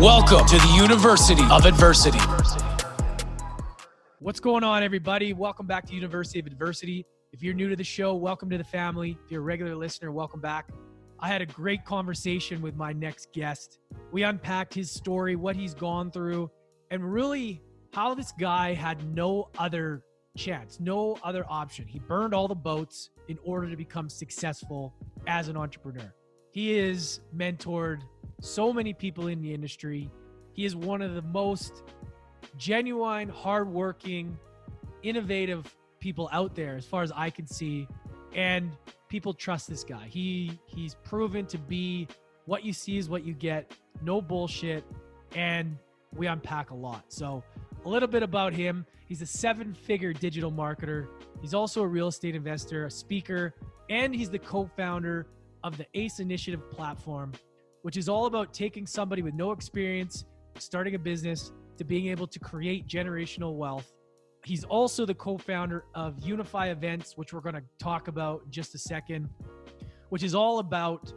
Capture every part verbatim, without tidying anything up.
Welcome to the University of Adversity. What's going on, everybody? Welcome back to University of Adversity. If you're new to the show, welcome to the family. If you're a regular listener, welcome back. I had a great conversation with my next guest. We unpacked his story, what he's gone through, and really how this guy had no other chance, no other option. He burned all the boats in order to become successful as an entrepreneur. He is mentored so many people in the industry. He is one of the most genuine, hardworking, innovative people out there, as far as I can see. And people trust this guy. He he's proven to be what you see is what you get, no bullshit. And we unpack a lot. So a little bit about him. He's a seven-figure digital marketer. He's also a real estate investor, a speaker, and he's the co-founder of the ACE Initiative platform, which is all about taking somebody with no experience, starting a business, to being able to create generational wealth. He's also the co-founder of Unify Events, which we're going to talk about in just a second, which is all about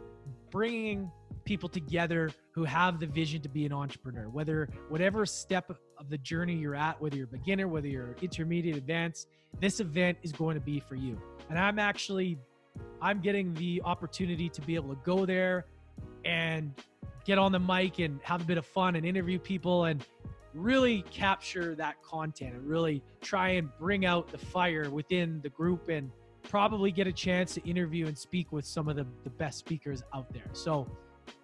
bringing people together who have the vision to be an entrepreneur, whether whatever step of the journey you're at, whether you're a beginner, whether you're intermediate, advanced, this event is going to be for you. And I'm actually, I'm getting the opportunity to be able to go there and get on the mic and have a bit of fun and interview people and really capture that content and really try and bring out the fire within the group and probably get a chance to interview and speak with some of the, the best speakers out there. So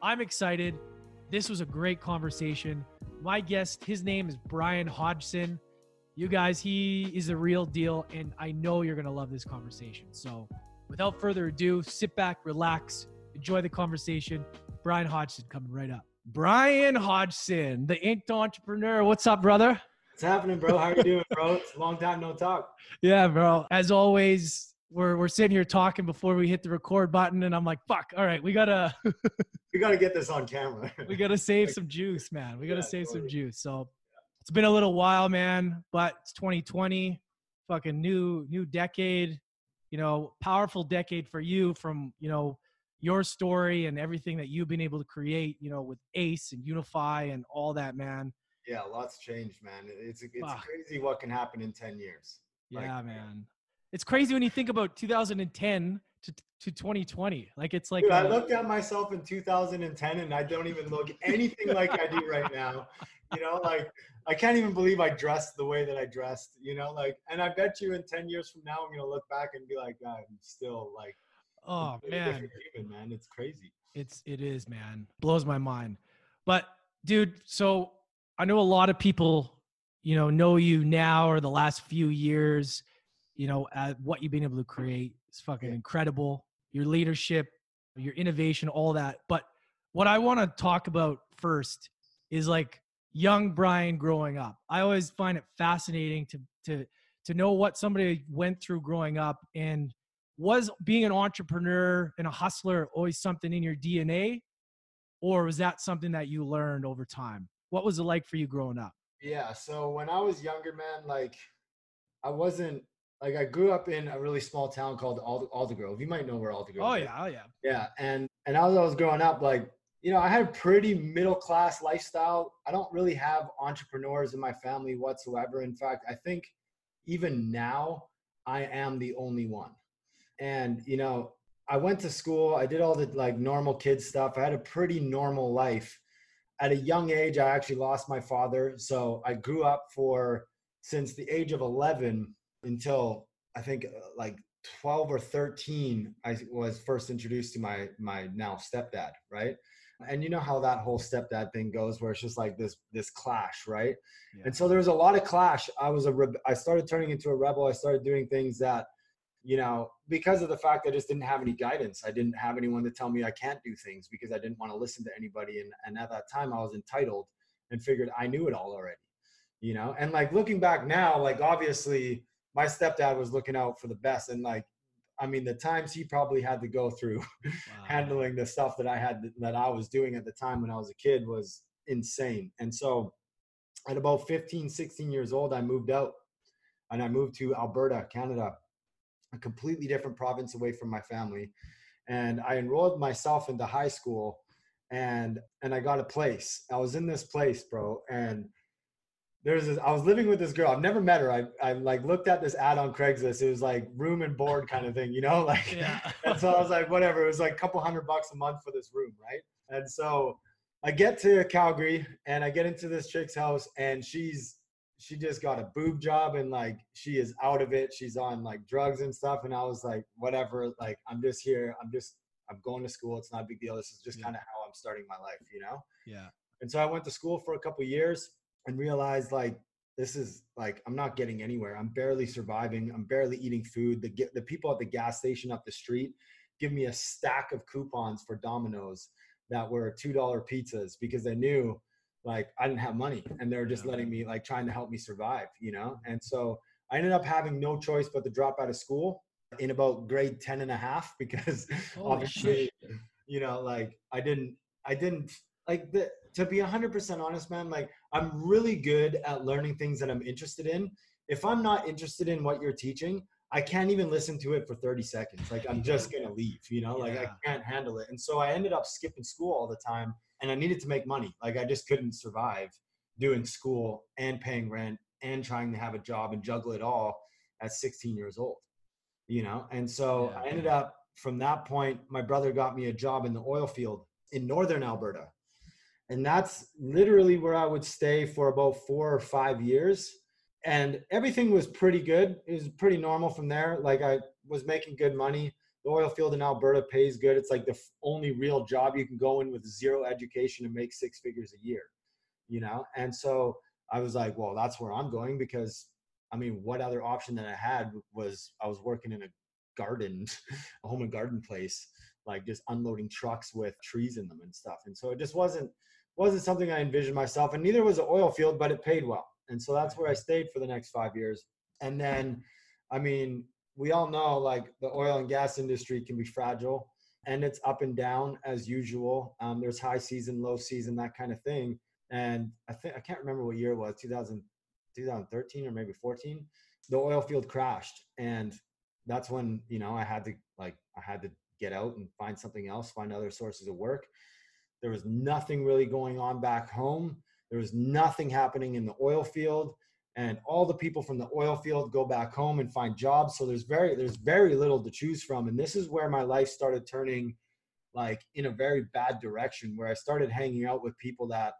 I'm excited. This was a great conversation. My guest, his name is Brian Hodgson. You guys, he is the real deal, and I know you're going to love this conversation. So without further ado, sit back, relax, enjoy the conversation. Brian Hodgson coming right up. Brian Hodgson, the Inked Entrepreneur. What's up, brother? What's happening, bro? How are you doing, bro? It's a long time no talk. Yeah, bro. As always, we're we're sitting here talking before we hit the record button, and I'm like, fuck, all right, we gotta we gotta get this on camera. We gotta save some juice, man. We gotta yeah, save totally. some juice. So it's been a little while, man, but it's twenty twenty, fucking new new decade. You know, powerful decade for you, from, you know, your story and everything that you've been able to create, you know, with ACE and Unify and all that, man. Yeah, lots changed, man. It's it's Fuck. crazy what can happen in ten years. Like, yeah, man. It's crazy when you think about two thousand ten to, to twenty twenty. Like, it's like... Dude, a, I looked at myself in two thousand ten and I don't even look anything like I do right now. You know, like, I can't even believe I dressed the way that I dressed, you know, like, and I bet you in ten years from now, I'm going to look back and be like, I'm still like... Oh man, even, man, it's crazy. It's, it is, man. Blows my mind. But dude, so I know a lot of people, you know, know you now or the last few years, you know, uh, what you've been able to create is fucking yeah. incredible. Your leadership, your innovation, all that. But what I want to talk about first is like young Brian growing up. I always find it fascinating to, to, to know what somebody went through growing up. And was being an entrepreneur and a hustler always something in your D N A, or was that something that you learned over time? What was it like for you growing up? Yeah. So when I was younger, man, like I wasn't like, I grew up in a really small town called Ald- Aldergrove. You might know where Aldergrove oh, is. Oh yeah. Oh yeah. Yeah. And, and as I was growing up, like, you know, I had a pretty middle-class lifestyle. I don't really have entrepreneurs in my family whatsoever. In fact, I think even now I am the only one. And, you know, I went to school, I did all the like normal kid stuff. I had a pretty normal life. At a young age, I actually lost my father. So I grew up for, since the age of eleven until I think like twelve or thirteen, I was first introduced to my, my now stepdad. Right. And you know how that whole stepdad thing goes, where it's just like this, this clash. Right. Yeah. And so there was a lot of clash. I was a, re- I started turning into a rebel. I started doing things that, you know, because of the fact I just didn't have any guidance. I didn't have anyone to tell me I can't do things because I didn't want to listen to anybody. And, and at that time I was entitled and figured I knew it all already. you know? And like looking back now, like obviously my stepdad was looking out for the best. And like, I mean, the times he probably had to go through wow. handling the stuff that I had, that I was doing at the time when I was a kid was insane. And so at about fifteen, sixteen years old, I moved out and I moved to Alberta, Canada, a completely different province away from my family. And I enrolled myself into high school and, and I got a place. I was in this place, bro. And there's this, I was living with this girl. I've never met her. I, I like looked at this ad on Craigslist. It was like room and board kind of thing, you know, like, yeah. And so I was like, whatever, it was like a couple hundred bucks a month for this room. Right. And so I get to Calgary and I get into this chick's house and she's, she just got a boob job and like, she is out of it. She's on like drugs and stuff. And I was like, whatever, like, I'm just here. I'm just, I'm going to school. It's not a big deal. This is just yeah. kind of how I'm starting my life, you know? Yeah. And so I went to school for a couple of years and realized like, this is like, I'm not getting anywhere. I'm barely surviving. I'm barely eating food. The, the people at the gas station up the street give me a stack of coupons for Domino's that were two dollar pizzas because they knew like I didn't have money and they were just yeah. letting me like trying to help me survive, you know? And so I ended up having no choice but to drop out of school in about grade ten and a half because Holy obviously, shit. you know, like I didn't, I didn't like the, to be a hundred percent honest, man, like I'm really good at learning things that I'm interested in. If I'm not interested in what you're teaching, I can't even listen to it for thirty seconds. Like I'm just going to leave, you know, like yeah. I can't handle it. And so I ended up skipping school all the time and I needed to make money. Like I just couldn't survive doing school and paying rent and trying to have a job and juggle it all at sixteen years old, you know? And so yeah, I ended yeah. up from that point, my brother got me a job in the oil field in northern Alberta. And that's literally where I would stay for about four or five years. And everything was pretty good. It was pretty normal from there. Like I was making good money. The oil field in Alberta pays good. It's like the only real job you can go in with zero education and make six figures a year, you know? And so I was like, well, that's where I'm going because I mean, what other option that I had was I was working in a garden, a home and garden place, like just unloading trucks with trees in them and stuff. And so it just wasn't, wasn't something I envisioned myself, and neither was the oil field, but it paid well. And so that's where I stayed for the next five years. And then, I mean, we all know like the oil and gas industry can be fragile and it's up and down as usual. Um, there's high season, low season, that kind of thing. And I think, I can't remember what year it was, two thousand, twenty thirteen or maybe fourteen, the oil field crashed. And that's when, you know, I had to like, I had to get out and find something else, find other sources of work. There was nothing really going on back home. There was nothing happening in the oil field, and all the people from the oil field go back home and find jobs. So there's very, there's very little to choose from. And this is where my life started turning like in a very bad direction, where I started hanging out with people that,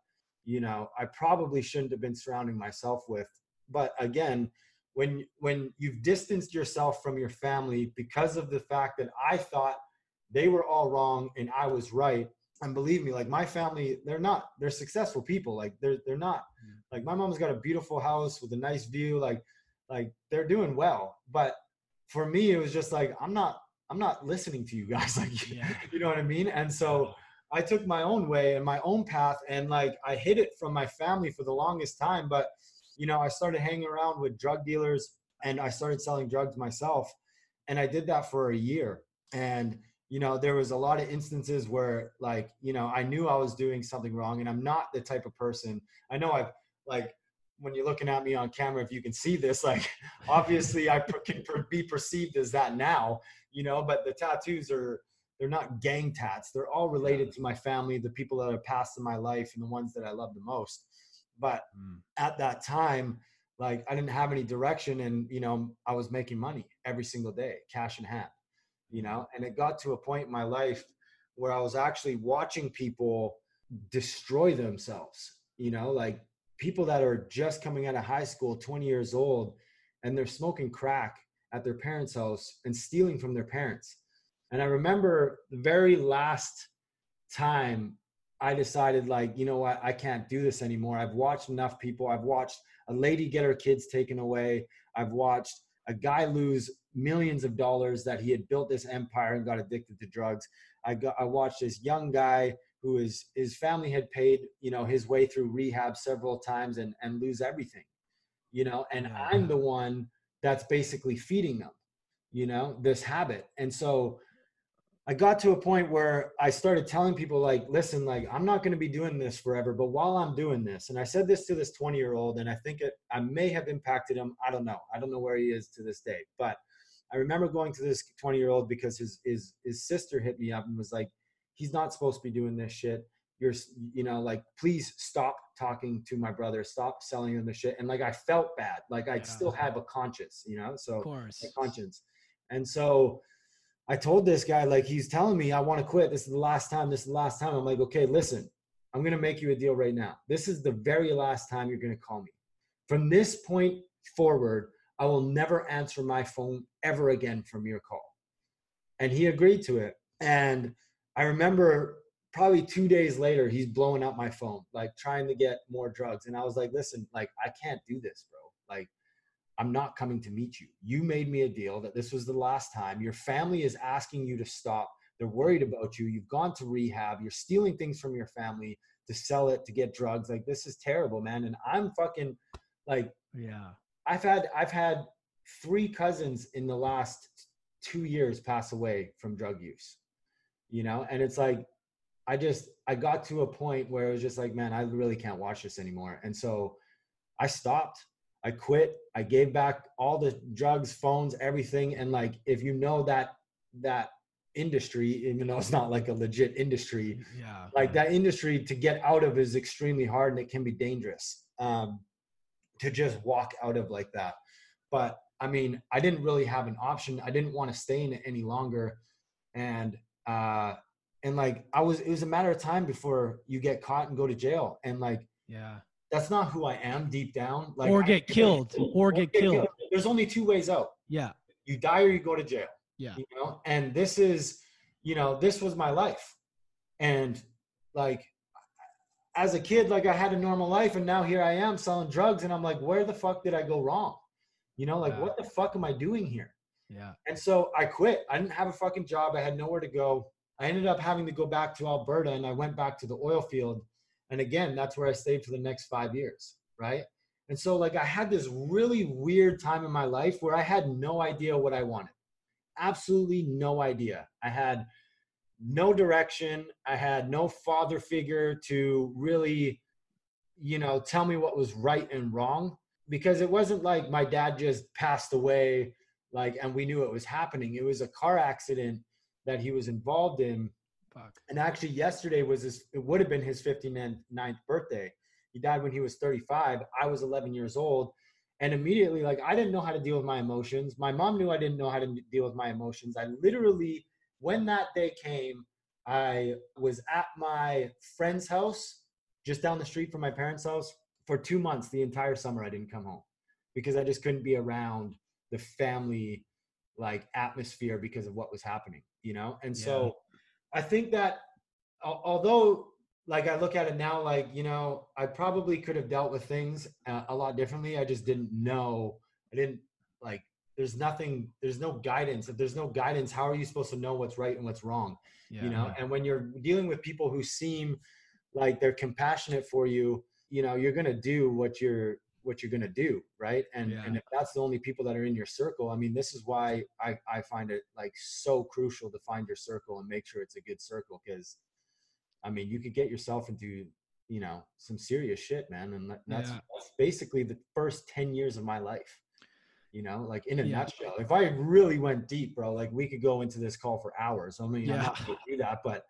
you know, I probably shouldn't have been surrounding myself with. But again, when, when you've distanced yourself from your family because of the fact that I thought they were all wrong and I was right. And believe me, like my family, they're not, they're successful people. Like they're, they're not like, my mom's got a beautiful house with a nice view. Like, like they're doing well. But for me, it was just like, I'm not, I'm not listening to you guys. Like, yeah. you know what I mean? And so I took my own way and my own path, and like, I hid it from my family for the longest time. But you know, I started hanging around with drug dealers and I started selling drugs myself. And I did that for a year. And you know, there was a lot of instances where like, you know, I knew I was doing something wrong, and I'm not the type of person. I know I've like, when you're looking at me on camera, if you can see this, like, obviously I can be perceived as that now, you know, but the tattoos are, they're not gang tats. They're all related to my family, the people that have passed in my life and the ones that I love the most. But mm. at that time, like I didn't have any direction, and, you know, I was making money every single day, cash in hand. You know, and it got to a point in my life where I was actually watching people destroy themselves, you know, like people that are just coming out of high school, twenty years old, and they're smoking crack at their parents' house and stealing from their parents. And I remember the very last time I decided like, you know what, I can't do this anymore. I've watched enough people. I've watched a lady get her kids taken away. I've watched a guy lose millions of dollars that he had built this empire and got addicted to drugs. I got, I watched this young guy who is, his family had paid, you know, his way through rehab several times and, and lose everything, you know, and yeah. I'm the one that's basically feeding them, you know, this habit. And so I got to a point where I started telling people like, listen, like, I'm not going to be doing this forever, but while I'm doing this, and I said this to this twenty year old, and I think it, I may have impacted him. I don't know. I don't know where he is to this day, but I remember going to this twenty year old because his, his, his sister hit me up and was like, he's not supposed to be doing this shit. You're, you know, like, please stop talking to my brother, stop selling him the shit. And like, I felt bad. Like I yeah. still have a conscience, you know, so of course. a conscience. And so I told this guy, like, he's telling me, I want to quit. This is the last time. This is the last time. I'm like, okay, listen, I'm going to make you a deal right now. This is the very last time you're going to call me. From this point forward, I will never answer my phone ever again from your call. And he agreed to it. And I remember probably two days later, he's blowing up my phone, like trying to get more drugs. And I was like, listen, like, I can't do this, bro. Like, I'm not coming to meet you. You made me a deal that this was the last time. Your family is asking you to stop. They're worried about you. You've gone to rehab. You're stealing things from your family to sell it, to get drugs. Like, this is terrible, man. And I'm fucking like, yeah, I've had, I've had three cousins in the last two years pass away from drug use. You know, and it's like, I just, I got to a point where it was just like, man, I really can't watch this anymore. And so I stopped, I quit, I gave back all the drugs, phones, everything. And like, if you know that, that industry, even though it's not like a legit industry, yeah, like that industry to get out of is extremely hard and it can be dangerous um, to just walk out of like that. But I mean, I didn't really have an option. I didn't want to stay in it any longer. And Uh, and like, I was, it was a matter of time before you get caught and go to jail. And like, yeah, that's not who I am deep down. Like, or get I, killed or, or get, get killed. killed. There's only two ways out. Yeah. You die or you go to jail. Yeah. You know? And this is, you know, this was my life. And like, as a kid, like I had a normal life and now here I am selling drugs and I'm like, where the fuck did I go wrong? You know, like, yeah. what the fuck am I doing here? Yeah. And so I quit. I didn't have a fucking job. I had nowhere to go. I ended up having to go back to Alberta and I went back to the oil field. And again, that's where I stayed for the next five years. Right. And so like, I had this really weird time in my life where I had no idea what I wanted. Absolutely no idea. I had no direction. I had no father figure to really, you know, tell me what was right and wrong, because it wasn't like my dad just passed away like, and we knew it was happening. It was a car accident that he was involved in. Fuck. And actually yesterday was his, it would have been his fifty-ninth birthday. He died when he was thirty-five. I was eleven years old. And immediately, like, I didn't know how to deal with my emotions. My mom knew I didn't know how to deal with my emotions. I literally, when that day came, I was at my friend's house just down the street from my parents' house for two months. The entire summer, I didn't come home because I just couldn't be around the family like atmosphere because of what was happening, you know? And yeah. so I think that although like I look at it now, like, you know, I probably could have dealt with things uh, a lot differently. I just didn't know. I didn't like, there's nothing, there's no guidance. If there's no guidance, how are you supposed to know what's right and what's wrong? Yeah, you know? Yeah. And when you're dealing with people who seem like they're compassionate for you, you know, you're going to do what you're, what you're going to do. Right. And, yeah. and if that's the only people that are in your circle, I mean, this is why I, I find it like so crucial to find your circle and make sure it's a good circle. Cause I mean, you could get yourself into, you know, some serious shit, man. And that's, yeah. that's basically the first ten years of my life, you know, like in a yeah. nutshell. If I really went deep, bro, like we could go into this call for hours. I mean, yeah. I'm not gonna do that, but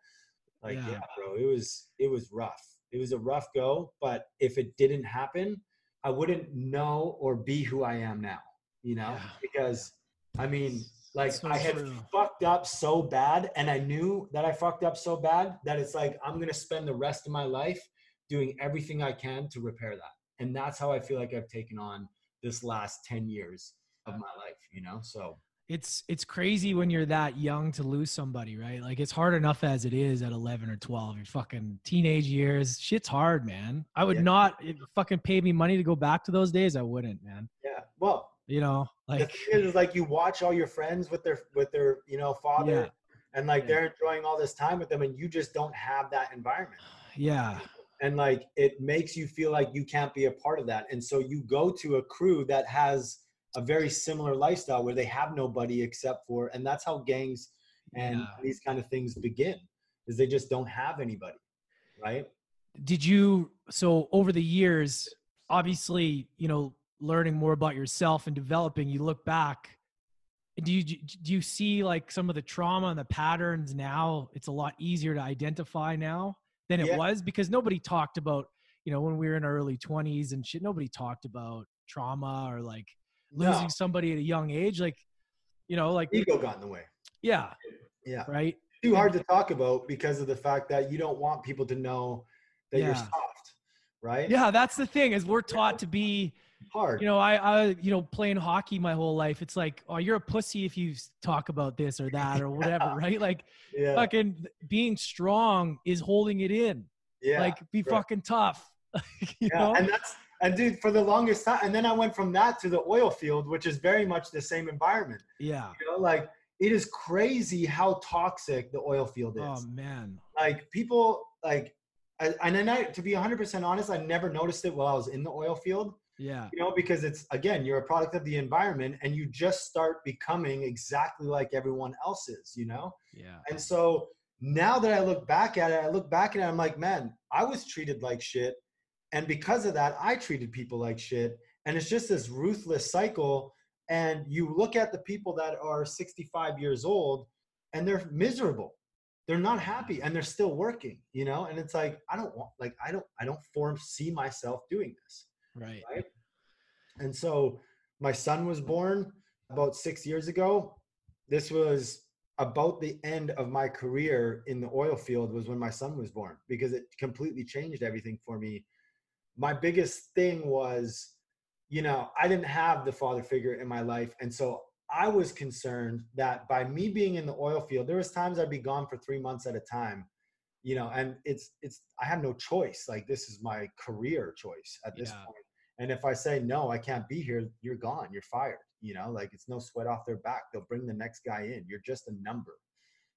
like, yeah. yeah, bro, it was, it was rough. It was a rough go, but if it didn't happen, I wouldn't know or be who I am now, you know, yeah. because I mean, like so I had true. fucked up so bad and I knew that I fucked up so bad that it's like, I'm going to spend the rest of my life doing everything I can to repair that. And that's how I feel like I've taken on this last ten years of my life, you know? So it's, it's crazy when you're that young to lose somebody, right? Like it's hard enough as it is at eleven or twelve, your fucking teenage years, shit's hard, man. I would yeah. not if fucking pay me money to go back to those days. I wouldn't, man. Yeah. Well, you know, like, the thing is, like you watch all your friends with their, with their, you know, father yeah. and like yeah. they're enjoying all this time with them, and you just don't have that environment. Yeah. And like, it makes you feel like you can't be a part of that. And so you go to a crew that has a very similar lifestyle where they have nobody except for, and that's how gangs and yeah. these kind of things begin, is they just don't have anybody. Right. Did you, so over the years, obviously, you know, learning more about yourself and developing, you look back, do you, do you see like some of the trauma and the patterns now? It's a lot easier to identify now than it yeah. was, because nobody talked about, you know, when we were in our early twenties and shit, nobody talked about trauma or like losing no. somebody at a young age. Like, you know, like ego got in the way. Yeah. Yeah. Right. Too hard to talk about because of the fact that you don't want people to know that yeah. you're soft. Right. Yeah. That's the thing, is we're taught to be hard. You know, I, I, you know, playing hockey my whole life, it's like, oh, you're a pussy if you talk about this or that or whatever. yeah. Right. Like yeah. fucking being strong is holding it in. Yeah. Like be right. fucking tough. you yeah. know? And that's, and dude, for the longest time. And then I went from that to the oil field, which is very much the same environment. Yeah. You know, like, it is crazy how toxic the oil field is. Oh man. Like people like, and then I, to be a hundred percent honest, I never noticed it while I was in the oil field. Yeah. You know, because it's, again, you're a product of the environment and you just start becoming exactly like everyone else is, you know? Yeah. And so now that I look back at it, I look back at it, I'm like, man, I was treated like shit. And because of that, I treated people like shit. And it's just this ruthless cycle. And you look at the people that are sixty-five years old and they're miserable. They're not happy and they're still working, you know? And it's like, I don't want, like, I don't, I don't foresee myself doing this. Right. right. And so my son was born about six years ago. This was about the end of my career in the oil field, was when my son was born, because it completely changed everything for me. My biggest thing was, you know, I didn't have the father figure in my life. And so I was concerned that by me being in the oil field, there was times I'd be gone for three months at a time, you know, and it's, it's, I have no choice. Like, this is my career choice at this yeah. point. And if I say, no, I can't be here, you're gone, you're fired, you know, like, it's no sweat off their back. They'll bring the next guy in. You're just a number,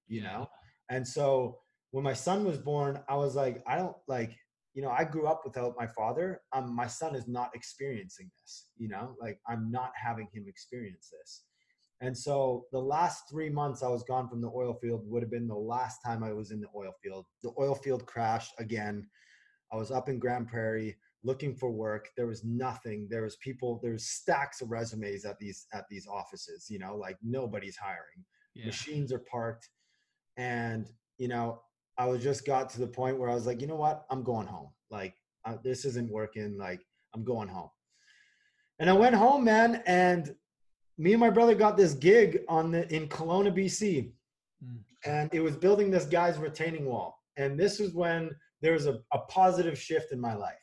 you yeah. know? And so when my son was born, I was like, I don't like, you know, I grew up without my father. Um, my son is not experiencing this, you know, like, I'm not having him experience this. And so the last three months I was gone from the oil field would have been the last time I was in the oil field. The oil field crashed again. I was up in Grand Prairie looking for work. There was nothing. There was people, there was stacks of resumes at these, at these offices, you know, like, nobody's hiring. Yeah. Machines are parked. And, you know, I was just got to the point where I was like, you know what, I'm going home. Like, uh, this isn't working. Like, I'm going home. And I went home, man. And me and my brother got this gig on the, in Kelowna, B C. Mm. And it was building this guy's retaining wall. And this is when there was a, a positive shift in my life.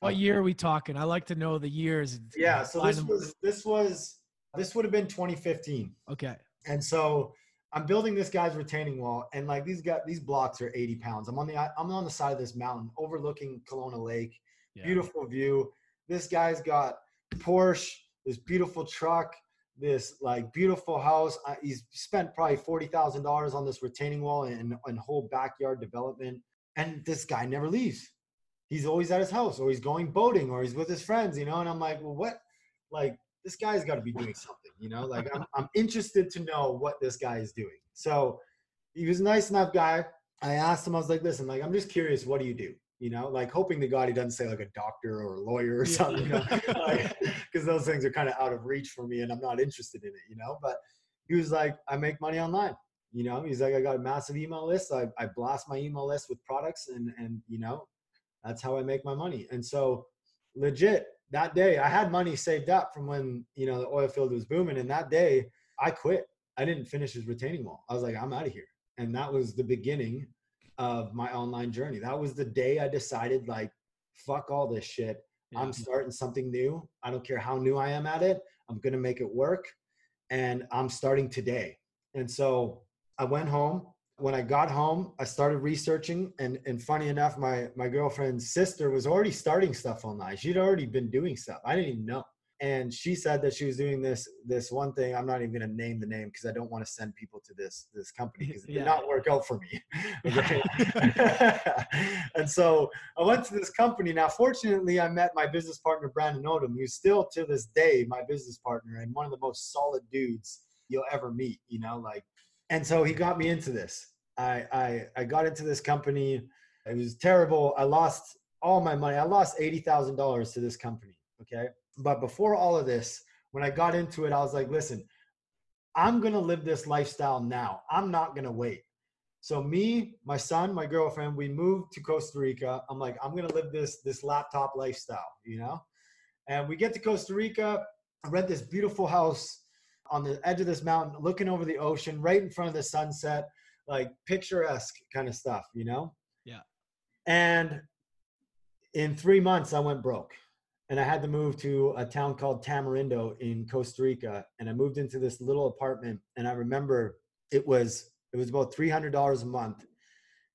What like, year are we talking? I like to know the years. Yeah. So this was, this was, this would have been twenty fifteen. Okay. And so I'm building this guy's retaining wall, and like, these guys, these blocks are eighty pounds. I'm on the, I'm on the side of this mountain overlooking Kelowna Lake, yeah. beautiful view. This guy's got Porsche, this beautiful truck, this like beautiful house. I, he's spent probably forty thousand dollars on this retaining wall and, and whole backyard development. And this guy never leaves. He's always at his house, or he's going boating, or he's with his friends, you know? And I'm like, well, what, like, this guy's got to be doing something, you know, like, I'm, I'm interested to know what this guy is doing. So he was a nice enough guy. I asked him, I was like, listen, like, I'm just curious, what do you do? You know, like, hoping to God he doesn't say like a doctor or a lawyer or something, you know? Like, cause those things are kind of out of reach for me and I'm not interested in it, you know, but he was like, I make money online. You know, he's like, I got a massive email list. I, I blast my email list with products and, and, you know, that's how I make my money. And so legit, that day I had money saved up from when, you know, the oil field was booming. And that day I quit. I didn't finish his retaining wall. I was like, I'm out of here. And that was the beginning of my online journey. That was the day I decided, like, fuck all this shit. Yeah. I'm starting something new. I don't care how new I am at it. I'm going to make it work. And I'm starting today. And so I went home. When I got home, I started researching, and, and funny enough, my, my girlfriend's sister was already starting stuff online. She'd already been doing stuff. I didn't even know. And she said that she was doing this, this one thing. I'm not even going to name the name because I don't want to send people to this, this company because it yeah. did not work out for me. Okay. And so I went to this company. Now, fortunately, I met my business partner, Brandon Odom, who's still to this day my business partner and one of the most solid dudes you'll ever meet, you know, like, and so he got me into this. I, I, I got into this company. It was terrible. I lost all my money. I lost eighty thousand dollars to this company. Okay. But before all of this, when I got into it, I was like, listen, I'm going to live this lifestyle now. I'm not going to wait. So me, my son, my girlfriend, we moved to Costa Rica. I'm like, I'm going to live this, this laptop lifestyle, you know? And we get to Costa Rica. I rent this beautiful house on the edge of this mountain, looking over the ocean, right in front of the sunset, like picturesque kind of stuff, you know? Yeah. And in three months, I went broke. And I had to move to a town called Tamarindo in Costa Rica. And I moved into this little apartment. And I remember it was it was about three hundred dollars a month.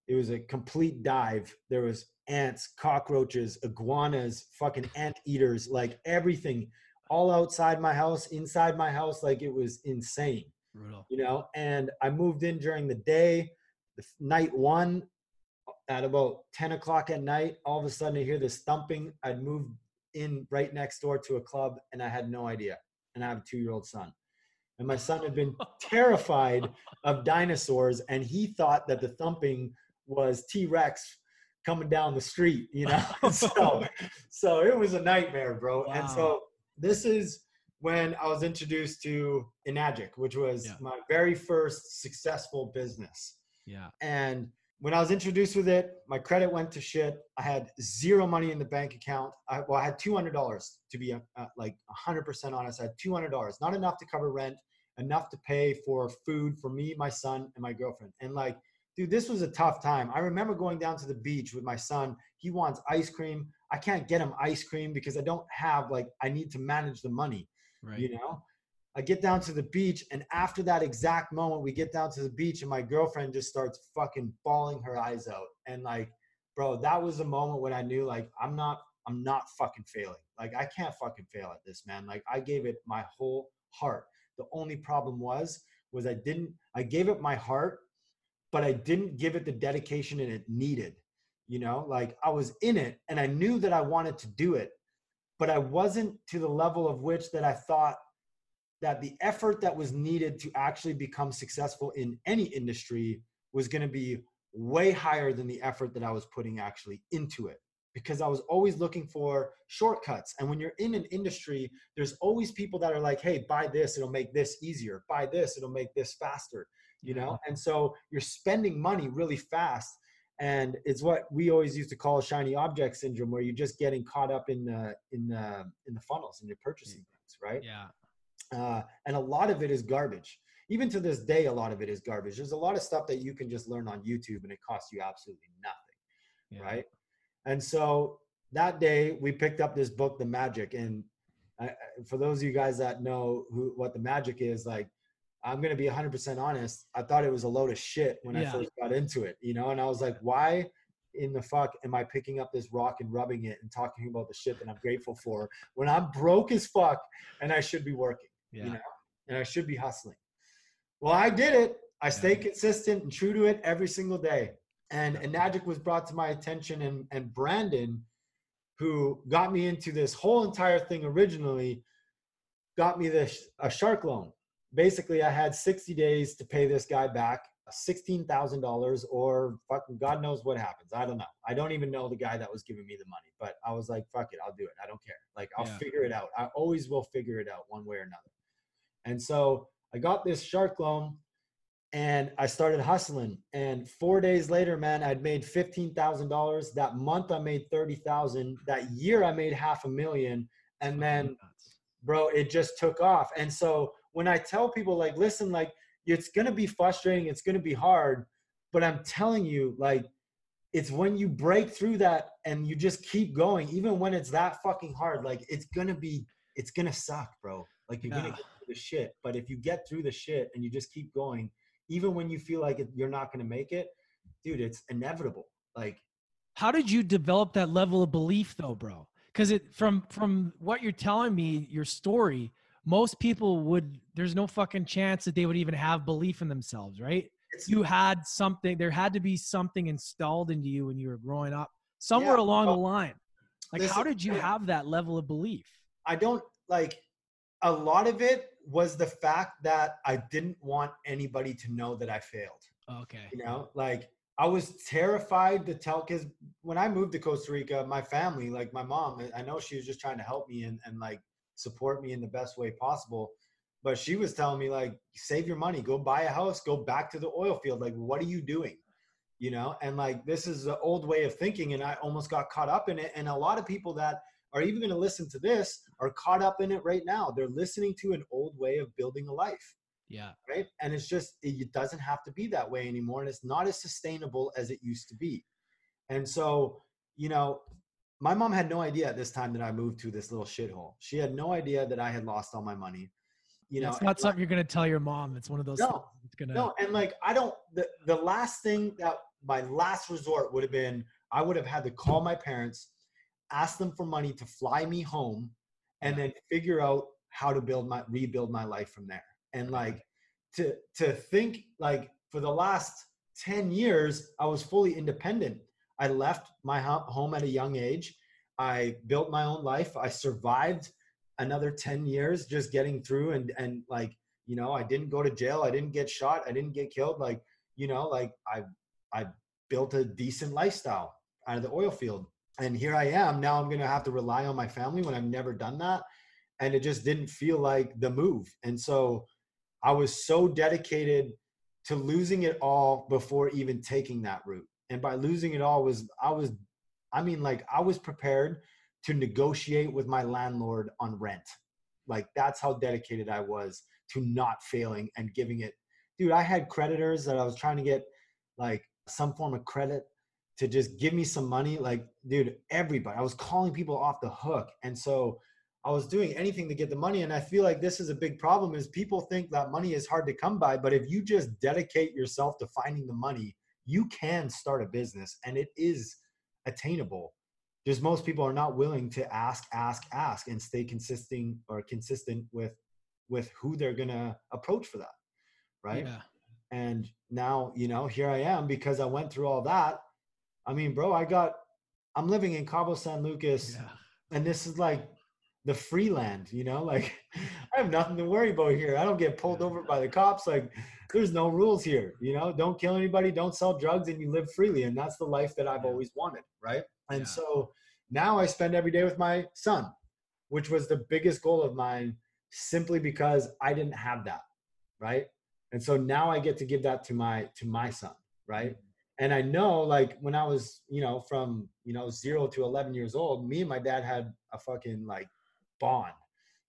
It was a complete dive. There was ants, cockroaches, iguanas, fucking anteaters, like everything. All outside my house, inside my house. Like it was insane, brutal. You know? And I moved in during the day, the night one at about ten o'clock at night. All of a sudden I hear this thumping. I'd moved in right next door to a club and I had no idea. And I have a two-year-old son. And my son had been terrified of dinosaurs and he thought that the thumping was T-Rex coming down the street, you know? so, so it was a nightmare, bro. Wow. And so this is when I was introduced to Enagic, which was yeah. my very first successful business. Yeah. And when I was introduced with it, my credit went to shit. I had zero money in the bank account. I, well, I had two hundred dollars to be uh, like one hundred percent honest. I had two hundred dollars, not enough to cover rent, enough to pay for food for me, my son, and my girlfriend. And like, dude, this was a tough time. I remember going down to the beach with my son. He wants ice cream. I can't get him ice cream because I don't have, like, I need to manage the money, right. you know? I get down to the beach, and after that exact moment, we get down to the beach, and my girlfriend just starts fucking bawling her eyes out. And like, bro, that was the moment when I knew, like, I'm not, I'm not fucking failing. Like, I can't fucking fail at this, man. Like, I gave it my whole heart. The only problem was, was I didn't, I gave it my heart, but I didn't give it the dedication and it needed, you know, like I was in it and I knew that I wanted to do it, but I wasn't to the level of which that I thought that the effort that was needed to actually become successful in any industry was going to be way higher than the effort that I was putting actually into it, because I was always looking for shortcuts. And when you're in an industry, there's always people that are like, hey, buy this, it'll make this easier. Buy this, it'll make this faster, you know? And so you're spending money really fast. And it's what we always used to call shiny object syndrome, where you're just getting caught up in the, in the, in the funnels and you're purchasing things, right? Yeah. Uh, and a lot of it is garbage. Even to this day, a lot of it is garbage. There's a lot of stuff that you can just learn on YouTube and it costs you absolutely nothing. Yeah. Right. And so that day we picked up this book, The Magic. And I, for those of you guys that know who, what The Magic is, like, I'm going to be a hundred percent honest. I thought it was a load of shit when yeah. I first got into it, you know? And I was like, why in the fuck am I picking up this rock and rubbing it and talking about the shit that I'm grateful for when I'm broke as fuck and I should be working? Yeah. You know, and I should be hustling. Well, I did it. I yeah. stayed consistent and true to it every single day. And yeah. Enagic was brought to my attention, and, and Brandon, who got me into this whole entire thing originally, got me this a shark loan. Basically, I had sixty days to pay this guy back sixteen thousand dollars, or fucking God knows what happens. I don't know. I don't even know the guy that was giving me the money, but I was like, fuck it, I'll do it. I don't care. Like, I'll yeah. figure it out. I always will figure it out one way or another. And so I got this shark loan and I started hustling. And four days later, man, I'd made fifteen thousand dollars. That month I made thirty thousand. That year I made half a million. And then, bro, it just took off. And so when I tell people, like, listen, like, it's going to be frustrating, it's going to be hard, but I'm telling you, like, it's when you break through that and you just keep going, even when it's that fucking hard, like, it's going to be, it's going to suck, bro. Like, you're yeah. going to get through the shit. But if you get through the shit and you just keep going, even when you feel like you're not going to make it, dude, it's inevitable. Like, how did you develop that level of belief though, bro? Because it from from what you're telling me, your story, most people would, there's no fucking chance that they would even have belief in themselves, right? It's, you had something, there had to be something installed into you when you were growing up, somewhere yeah, along well, the line. Like, how did you have that level of belief? I don't, like, a lot of it was the fact that I didn't want anybody to know that I failed. Okay. You know, like, I was terrified to tell kids. When I moved to Costa Rica, my family, like my mom, I know she was just trying to help me and, and like support me in the best way possible. But she was telling me, like, save your money, go buy a house, go back to the oil field. Like, what are you doing? You know? And like, this is the old way of thinking. And I almost got caught up in it. And a lot of people that are even going to listen to this are caught up in it right now. They're listening to an old way of building a life. Yeah. Right. And it's just, it doesn't have to be that way anymore. And it's not as sustainable as it used to be. And so, you know, my mom had no idea at this time that I moved to this little shithole. She had no idea that I had lost all my money. You know, it's not something like, you're going to tell your mom. It's one of those. No, it's gonna... no. And like, I don't, the, the last thing that my last resort would have been, I would have had to call my parents, ask them for money to fly me home, and yeah. then figure out how to build my, rebuild my life from there. And like, to, to think, like, for the last ten years, I was fully independent. I left my home at a young age. I built my own life. I survived another ten years just getting through. And, and like, you know, I didn't go to jail. I didn't get shot. I didn't get killed. Like, you know, like I, I built a decent lifestyle out of the oil field. And here I am. Now I'm going to have to rely on my family when I've never done that. And it just didn't feel like the move. And so I was so dedicated to losing it all before even taking that route. And by losing it all was, I was, I mean, like, I was prepared to negotiate with my landlord on rent. Like, that's how dedicated I was to not failing and giving it. Dude, I had creditors that I was trying to get like some form of credit to just give me some money. Like, dude, everybody, I was calling people off the hook. And so I was doing anything to get the money. And I feel like this is a big problem, is people think that money is hard to come by, but if you just dedicate yourself to finding the money, you can start a business and it is attainable. Just most people are not willing to ask, ask, ask and stay consistent or consistent with, with who they're going to approach for that. Right. Yeah. And now, you know, here I am, because I went through all that. I mean, bro, I got, I'm living in Cabo San Lucas, yeah. and this is like the free land, you know, like I have nothing to worry about here. I don't get pulled over by the cops. Like, there's no rules here, you know, don't kill anybody, don't sell drugs, and you live freely. And that's the life that I've always wanted. Right. And yeah. so now I spend every day with my son, which was the biggest goal of mine, simply because I didn't have that. Right. And so now I get to give that to my, to my son. Right. And I know, like, when I was, you know, from, you know, zero to eleven years old, me and my dad had a fucking like bond,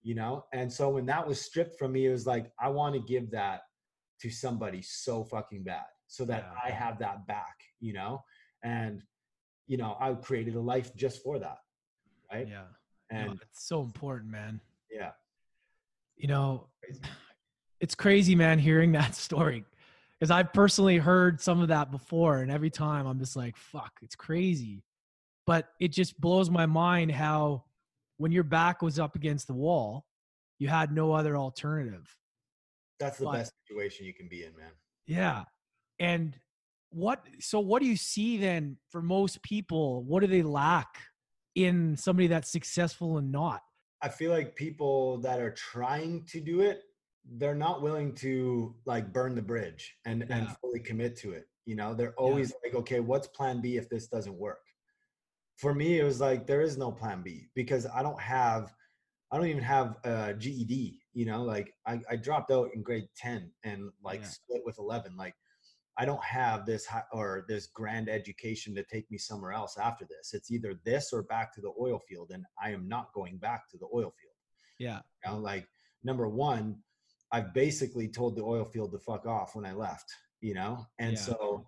you know? And so when that was stripped from me, it was like, I want to give that to somebody so fucking bad so that yeah. I have that back, you know? And, you know, I created a life just for that. Right. Yeah. And no, it's so important, man. Yeah. You know, crazy. It's crazy, man, hearing that story. Cause I've personally heard some of that before. And every time I'm just like, fuck, it's crazy. But it just blows my mind how, when your back was up against the wall, you had no other alternative. That's the but, best situation you can be in, man. Yeah. And what, so what do you see then for most people? What do they lack in somebody that's successful and not? I feel like people that are trying to do it, they're not willing to like burn the bridge and, yeah. and fully commit to it. You know, they're always yeah. like, okay, what's plan B if this doesn't work? For me, it was like, there is no plan B, because I don't have, I don't even have a G E D, you know, like I, I dropped out in grade ten and like yeah. split with eleven. Like I don't have this high, or this grand education to take me somewhere else after this. It's either this or back to the oil field. And I am not going back to the oil field. Yeah. You know, like number one, I've basically told the oil field to fuck off when I left, you know? And yeah. so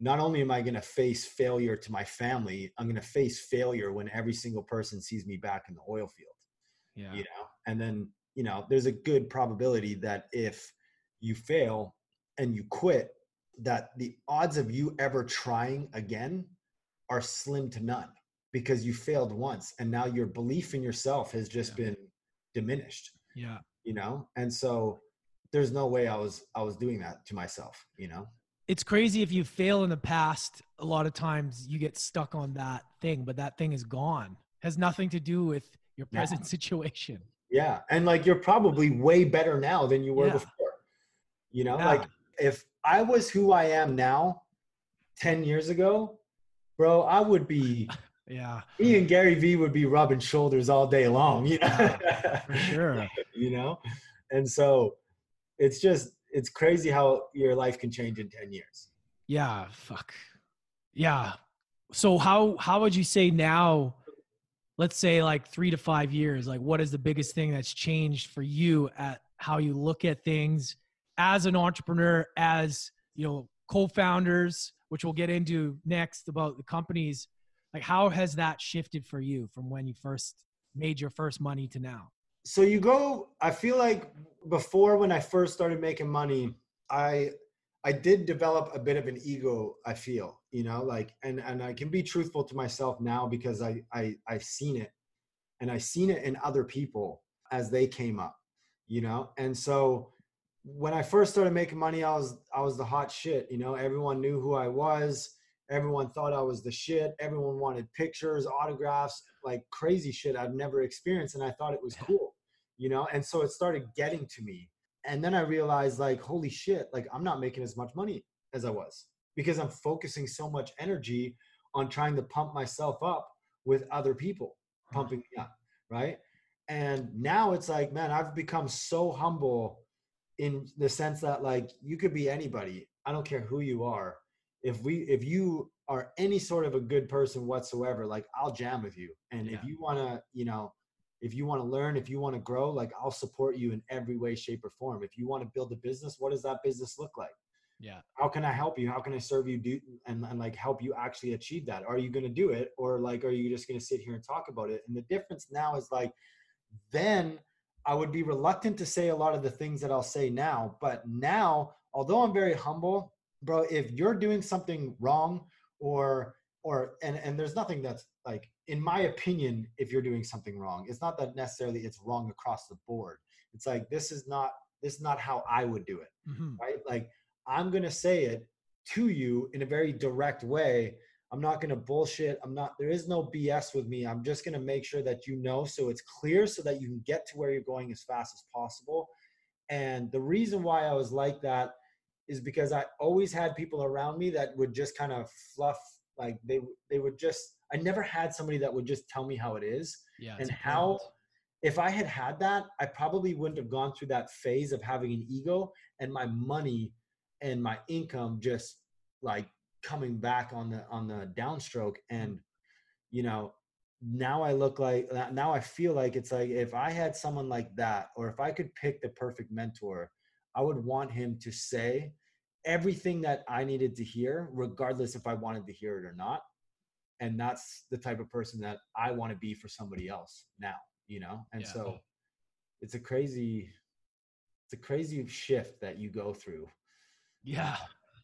not only am I going to face failure to my family, I'm going to face failure when every single person sees me back in the oil field, yeah. you know? And then, you know, there's a good probability that if you fail and you quit, that the odds of you ever trying again are slim to none, because you failed once and now your belief in yourself has just yeah. been diminished. Yeah. You know? And so there's no way I was, I was doing that to myself, you know? It's crazy. If you fail in the past, a lot of times you get stuck on that thing, but that thing is gone. Has nothing to do with your present yeah. situation. Yeah. And like, you're probably way better now than you were yeah. before, you know, yeah. like if I was who I am now, ten years ago, bro, I would be, yeah. me and Gary V would be rubbing shoulders all day long, you know, yeah, for sure. you know? And so it's just, it's crazy how your life can change in ten years. Yeah. Fuck. Yeah. So how, how would you say now, let's say like three to five years, like what is the biggest thing that's changed for you at how you look at things as an entrepreneur, as, you know, co-founders, which we'll get into next about the companies, like how has that shifted for you from when you first made your first money to now? So you go, I feel like before when I first started making money, I, I did develop a bit of an ego, I feel, you know, like, and, and I can be truthful to myself now because I, I, I've seen it and I've seen it in other people as they came up, you know? And so when I first started making money, I was, I was the hot shit, you know, everyone knew who I was. Everyone thought I was the shit. Everyone wanted pictures, autographs, like crazy shit I've never experienced. And I thought it was cool. You know, and so it started getting to me. And then I realized like, holy shit, like I'm not making as much money as I was because I'm focusing so much energy on trying to pump myself up with other people pumping me up. Right. And now it's like, man, I've become so humble in the sense that like, you could be anybody. I don't care who you are. If we, if you are any sort of a good person whatsoever, like I'll jam with you. And yeah. if you want to, you know, if you want to learn, if you want to grow, like I'll support you in every way, shape or form. If you want to build a business, what does that business look like? Yeah. How can I help you? How can I serve you do, and, and like help you actually achieve that? Are you going to do it? Or like, are you just going to sit here and talk about it? And the difference now is like, then I would be reluctant to say a lot of the things that I'll say now, but now, although I'm very humble, bro, if you're doing something wrong or, or, and, and there's nothing that's like, in my opinion, if you're doing something wrong, it's not that necessarily it's wrong across the board. It's like, this is not, this is not how I would do it. Mm-hmm. Right. Like I'm going to say it to you in a very direct way. I'm not going to bullshit. I'm not, there is no B S with me. I'm just going to make sure that, you know, so it's clear so that you can get to where you're going as fast as possible. And the reason why I was like that is because I always had people around me that would just kind of fluff. Like they, they would just, I never had somebody that would just tell me how it is. Yeah, and how, important. If I had had that, I probably wouldn't have gone through that phase of having an ego and my money and my income just like coming back on the, on the downstroke. And, you know, now I look like, now I feel like it's like, if I had someone like that, or if I could pick the perfect mentor, I would want him to say everything that I needed to hear, regardless if I wanted to hear it or not. And that's the type of person that I want to be for somebody else now, you know? And yeah. so it's a crazy, it's a crazy shift that you go through. Yeah.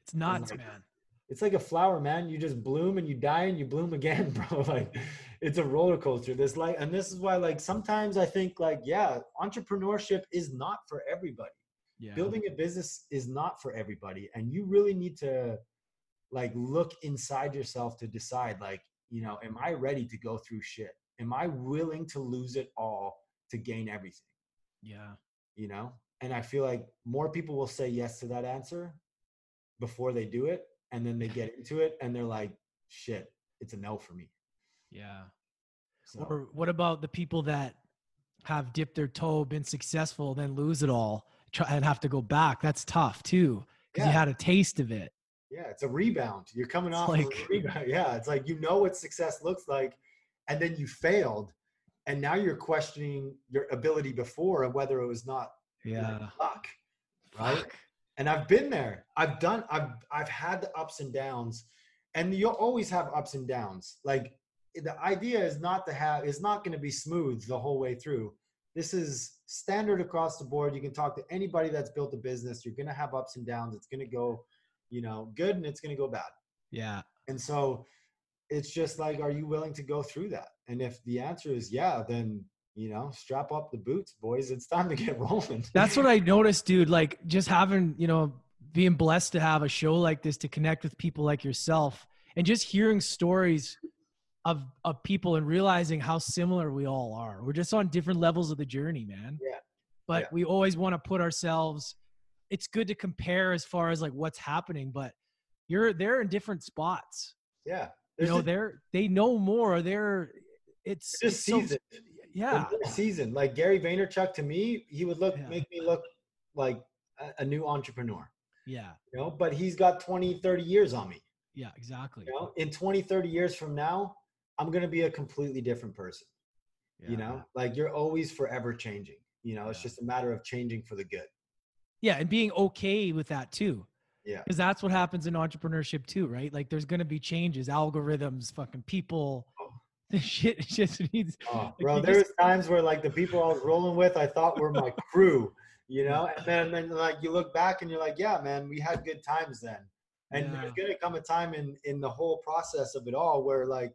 It's nuts, like, man. It's like a flower, man. You just bloom and you die and you bloom again, bro. Like it's a roller coaster. This like, and this is why, like, sometimes I think like, yeah, entrepreneurship is not for everybody. Yeah. Building a business is not for everybody. And you really need to like look inside yourself to decide like, you know, am I ready to go through shit? Am I willing to lose it all to gain everything? Yeah. You know? And I feel like more people will say yes to that answer before they do it. And then they get into it and they're like, shit, it's a no for me. Yeah. So. Or what about the people that have dipped their toe, been successful, then lose it all? Try and have to go back. That's tough too. Cause yeah. you had a taste of it. Yeah. It's a rebound. You're coming it's off like, of a rebound. Yeah. It's like, you know what success looks like. And then you failed. And now you're questioning your ability before and whether it was not yeah. like, luck. Right. Fuck. And I've been there. I've done, I've, I've had the ups and downs, and you'll always have ups and downs. Like the idea is not to have, it's not going to be smooth the whole way through. This is standard across the board. You can talk to anybody that's built a business. You're going to have ups and downs. It's going to go, you know, good and it's going to go bad. Yeah. And so it's just like, are you willing to go through that? And if the answer is yeah, then, you know, strap up the boots, boys. It's time to get rolling. That's what I noticed, dude. Like, just having, you know, being blessed to have a show like this, to connect with people like yourself, and just hearing stories of of people and realizing how similar we all are. We're just on different levels of the journey, man. Yeah. But yeah. we always want to put ourselves, it's good to compare as far as like what's happening, but you're they're in different spots. Yeah. You know, a, they're, they know more. They're, it's, it's just seasoned. So, yeah. Seasoned. Like Gary Vaynerchuk, to me, he would look, yeah. make me look like a, a new entrepreneur. Yeah. You know, but he's got twenty, thirty years on me. Yeah, exactly. You know, in twenty, thirty years from now, I'm going to be a completely different person. Yeah. You know, like you're always forever changing, you know, yeah. it's just a matter of changing for the good. Yeah. And being okay with that too. Yeah. Because that's what happens in entrepreneurship too, right? Like there's going to be changes, algorithms, fucking people, oh. this shit just needs. Oh, bro, like there was just, times where like the people I was rolling with, I thought were my crew, you know? And then, and then like you look back and you're like, yeah, man, we had good times then. And yeah. there's going to come a time in, in the whole process of it all where like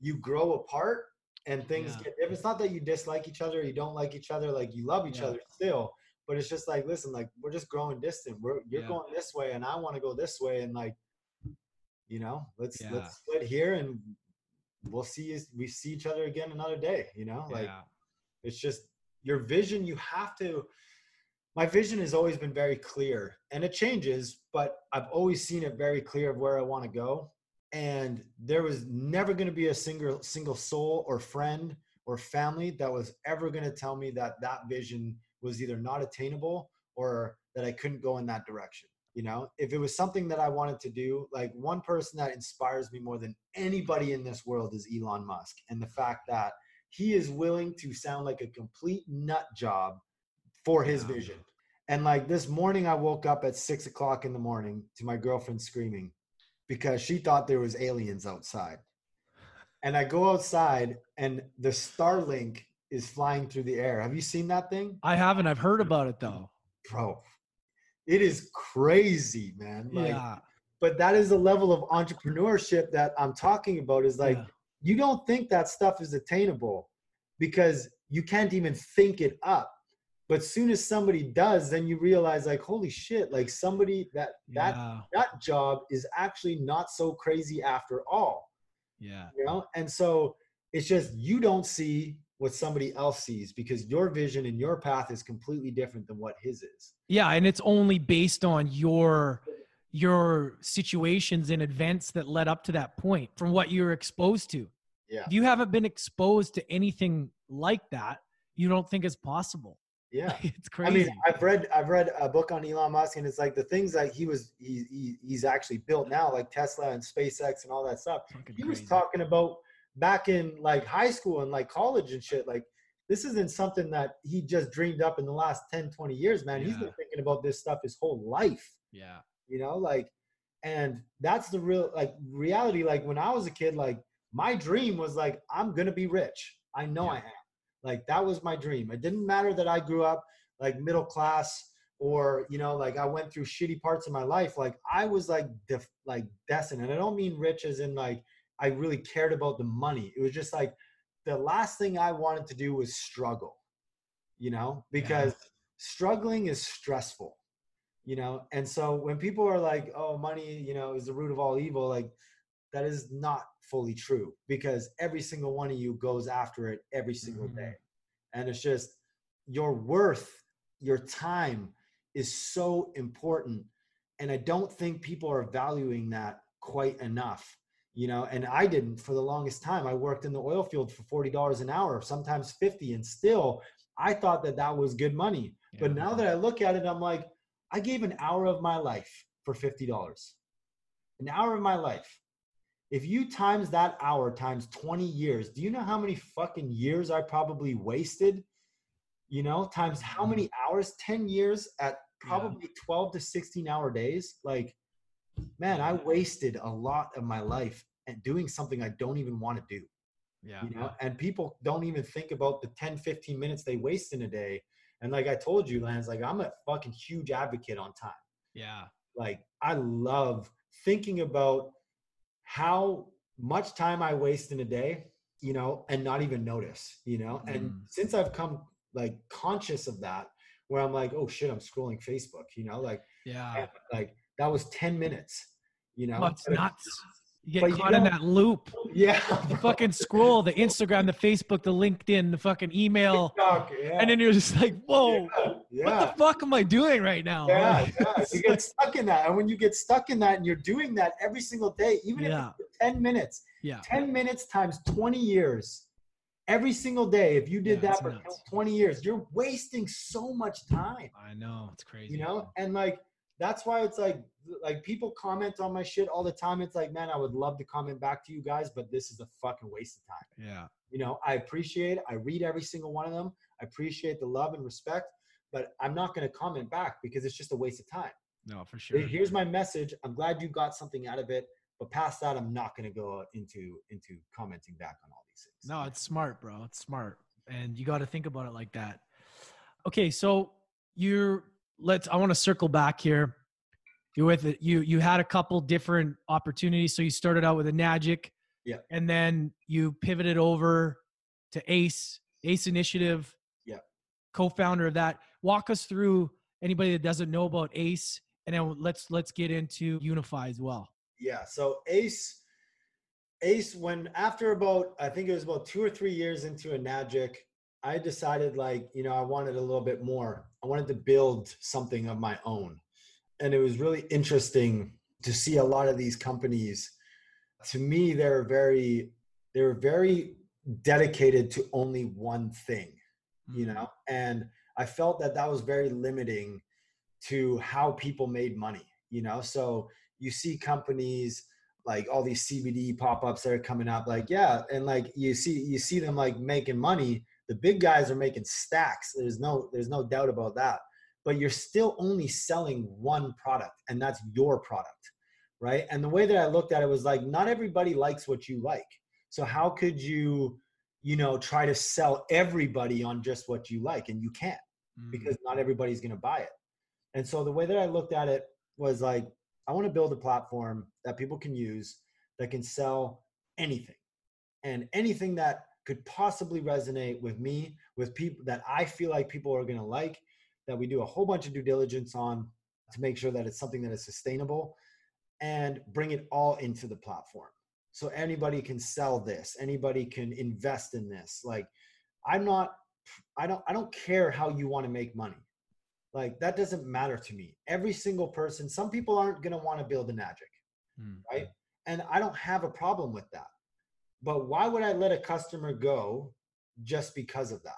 you grow apart and things yeah. get, if it's not that you dislike each other, you don't like each other, like you love each yeah. other still. But it's just like, listen, like we're just growing distant. We're you're yeah. going this way and I want to go this way. And like, you know, let's, yeah. let's split here and we'll see, we see each other again another day, you know, like yeah. it's just your vision. You have to, my vision has always been very clear and it changes, but I've always seen it very clear of where I want to go. And there was never going to be a single, single soul or friend or family that was ever going to tell me that that vision was either not attainable or that I couldn't go in that direction. You know, if it was something that I wanted to do, like one person that inspires me more than anybody in this world is Elon Musk. And the fact that he is willing to sound like a complete nut job for his wow. vision. And like this morning, I woke up at six o'clock in the morning to my girlfriend screaming because she thought there was aliens outside. And I go outside and the Starlink is flying through the air. Have you seen that thing? I haven't. I've heard about it though. Bro, it is crazy, man. Like, yeah. But that is the level of entrepreneurship that I'm talking about is like, yeah. you don't think that stuff is attainable because you can't even think it up. But soon as somebody does, then you realize like, holy shit, like somebody that, that, yeah. that job is actually not so crazy after all. Yeah. You know? And so it's just, you don't see what somebody else sees because your vision and your path is completely different than what his is. Yeah. And it's only based on your, your situations and events that led up to that point from what you're exposed to. Yeah. If you haven't been exposed to anything like that, you don't think it's possible. Yeah. It's crazy. I mean, I've read, I've read a book on Elon Musk and it's like the things that he was, he, he, he's actually built now, like Tesla and SpaceX and all that stuff. He was talking about back in like high school and like college and shit. Like this isn't something that he just dreamed up in the last ten, twenty years, man. Yeah. He's been thinking about this stuff his whole life. Yeah. You know, like, and that's the real like reality. Like when I was a kid, like my dream was like, I'm going to be rich. I know yeah. I am. Like that was my dream. It didn't matter that I grew up like middle class or, you know, like I went through shitty parts of my life. Like I was like, def- like destined. And I don't mean rich as in like, I really cared about the money. It was just like the last thing I wanted to do was struggle, you know, because yeah. struggling is stressful, you know? And so when people are like, oh, money, you know, is the root of all evil. Like that is not fully true because every single one of you goes after it every single mm-hmm. day. And it's just your worth, your time is so important. And I don't think people are valuing that quite enough. You know, and I didn't for the longest time. I worked in the oil field for forty dollars an hour, sometimes fifty. And still I thought that that was good money. Yeah. But now that I look at it, I'm like, I gave an hour of my life for fifty dollars, an hour of my life. If you times that hour times twenty years, do you know how many fucking years I probably wasted, you know, times how many hours, ten years at probably yeah. twelve to sixteen hour days. Like, man, I wasted a lot of my life and doing something I don't even want to do. Yeah. You know, and people don't even think about the ten, fifteen minutes they waste in a day. And like I told you, Lance, like I'm a fucking huge advocate on time. Yeah. Like I love thinking about how much time I waste in a day, you know, and not even notice, you know, and mm. since I've come like conscious of that, where I'm like, oh shit, I'm scrolling Facebook, you know, like, yeah, man, like that was ten minutes, you know, it's nuts. You get but caught you in that loop. Yeah. The fucking scroll, the Instagram, the Facebook, the LinkedIn, the fucking email. TikTok, yeah. And then you're just like, whoa, yeah, yeah. what the fuck am I doing right now? Yeah, like, yeah. You get stuck in that. And when you get stuck in that and you're doing that every single day, even yeah. if it's ten minutes, yeah. ten minutes times twenty years, every single day, if you did yeah, that for nuts. twenty years, you're wasting so much time. I know. It's crazy. You know, man. And like, that's why it's like, like people comment on my shit all the time. It's like, man, I would love to comment back to you guys, but this is a fucking waste of time. Yeah. You know, I appreciate it. I read every single one of them. I appreciate the love and respect, but I'm not going to comment back because it's just a waste of time. No, for sure. Here's my message. I'm glad you got something out of it, but past that, I'm not going to go into, into commenting back on all these things. No, it's smart, bro. It's smart. And you got to think about it like that. Okay. So you're, let's, I want to circle back here. You're with it. You, you had a couple different opportunities. So you started out with Enagic, yeah, and then you pivoted over to ACE, ACE Initiative, yeah, co-founder of that. Walk us through, anybody that doesn't know about ACE, and then let's, let's get into Unify as well. Yeah. So ACE, ACE, when after about, I think it was about two or three years into Enagic, I decided like, you know, I wanted a little bit more. I wanted to build something of my own. And it was really interesting to see a lot of these companies. To me, they're very, they're very dedicated to only one thing, mm-hmm. you know? And I felt that that was very limiting to how people made money, you know? So you see companies like all these C B D pop-ups that are coming up, like, yeah. And like, you see, you see them like making money. The big guys are making stacks. There's no, there's no doubt about that. But you're still only selling one product, and that's your product, right? And the way that I looked at it was like, not everybody likes what you like. So how could you, you know, try to sell everybody on just what you like? And you can't, mm-hmm. because not everybody's going to buy it. And so the way that I looked at it was like, I want to build a platform that people can use that can sell anything, and anything that could possibly resonate with me, with people that I feel like people are going to like, that we do a whole bunch of due diligence on to make sure that it's something that is sustainable, and bring it all into the platform. So anybody can sell this, anybody can invest in this. Like, I'm not, I don't, I don't care how you want to make money. Like, that doesn't matter to me. Every single person, some people aren't going to want to build an Enagic, mm-hmm. right? And I don't have a problem with that, but why would I let a customer go just because of that?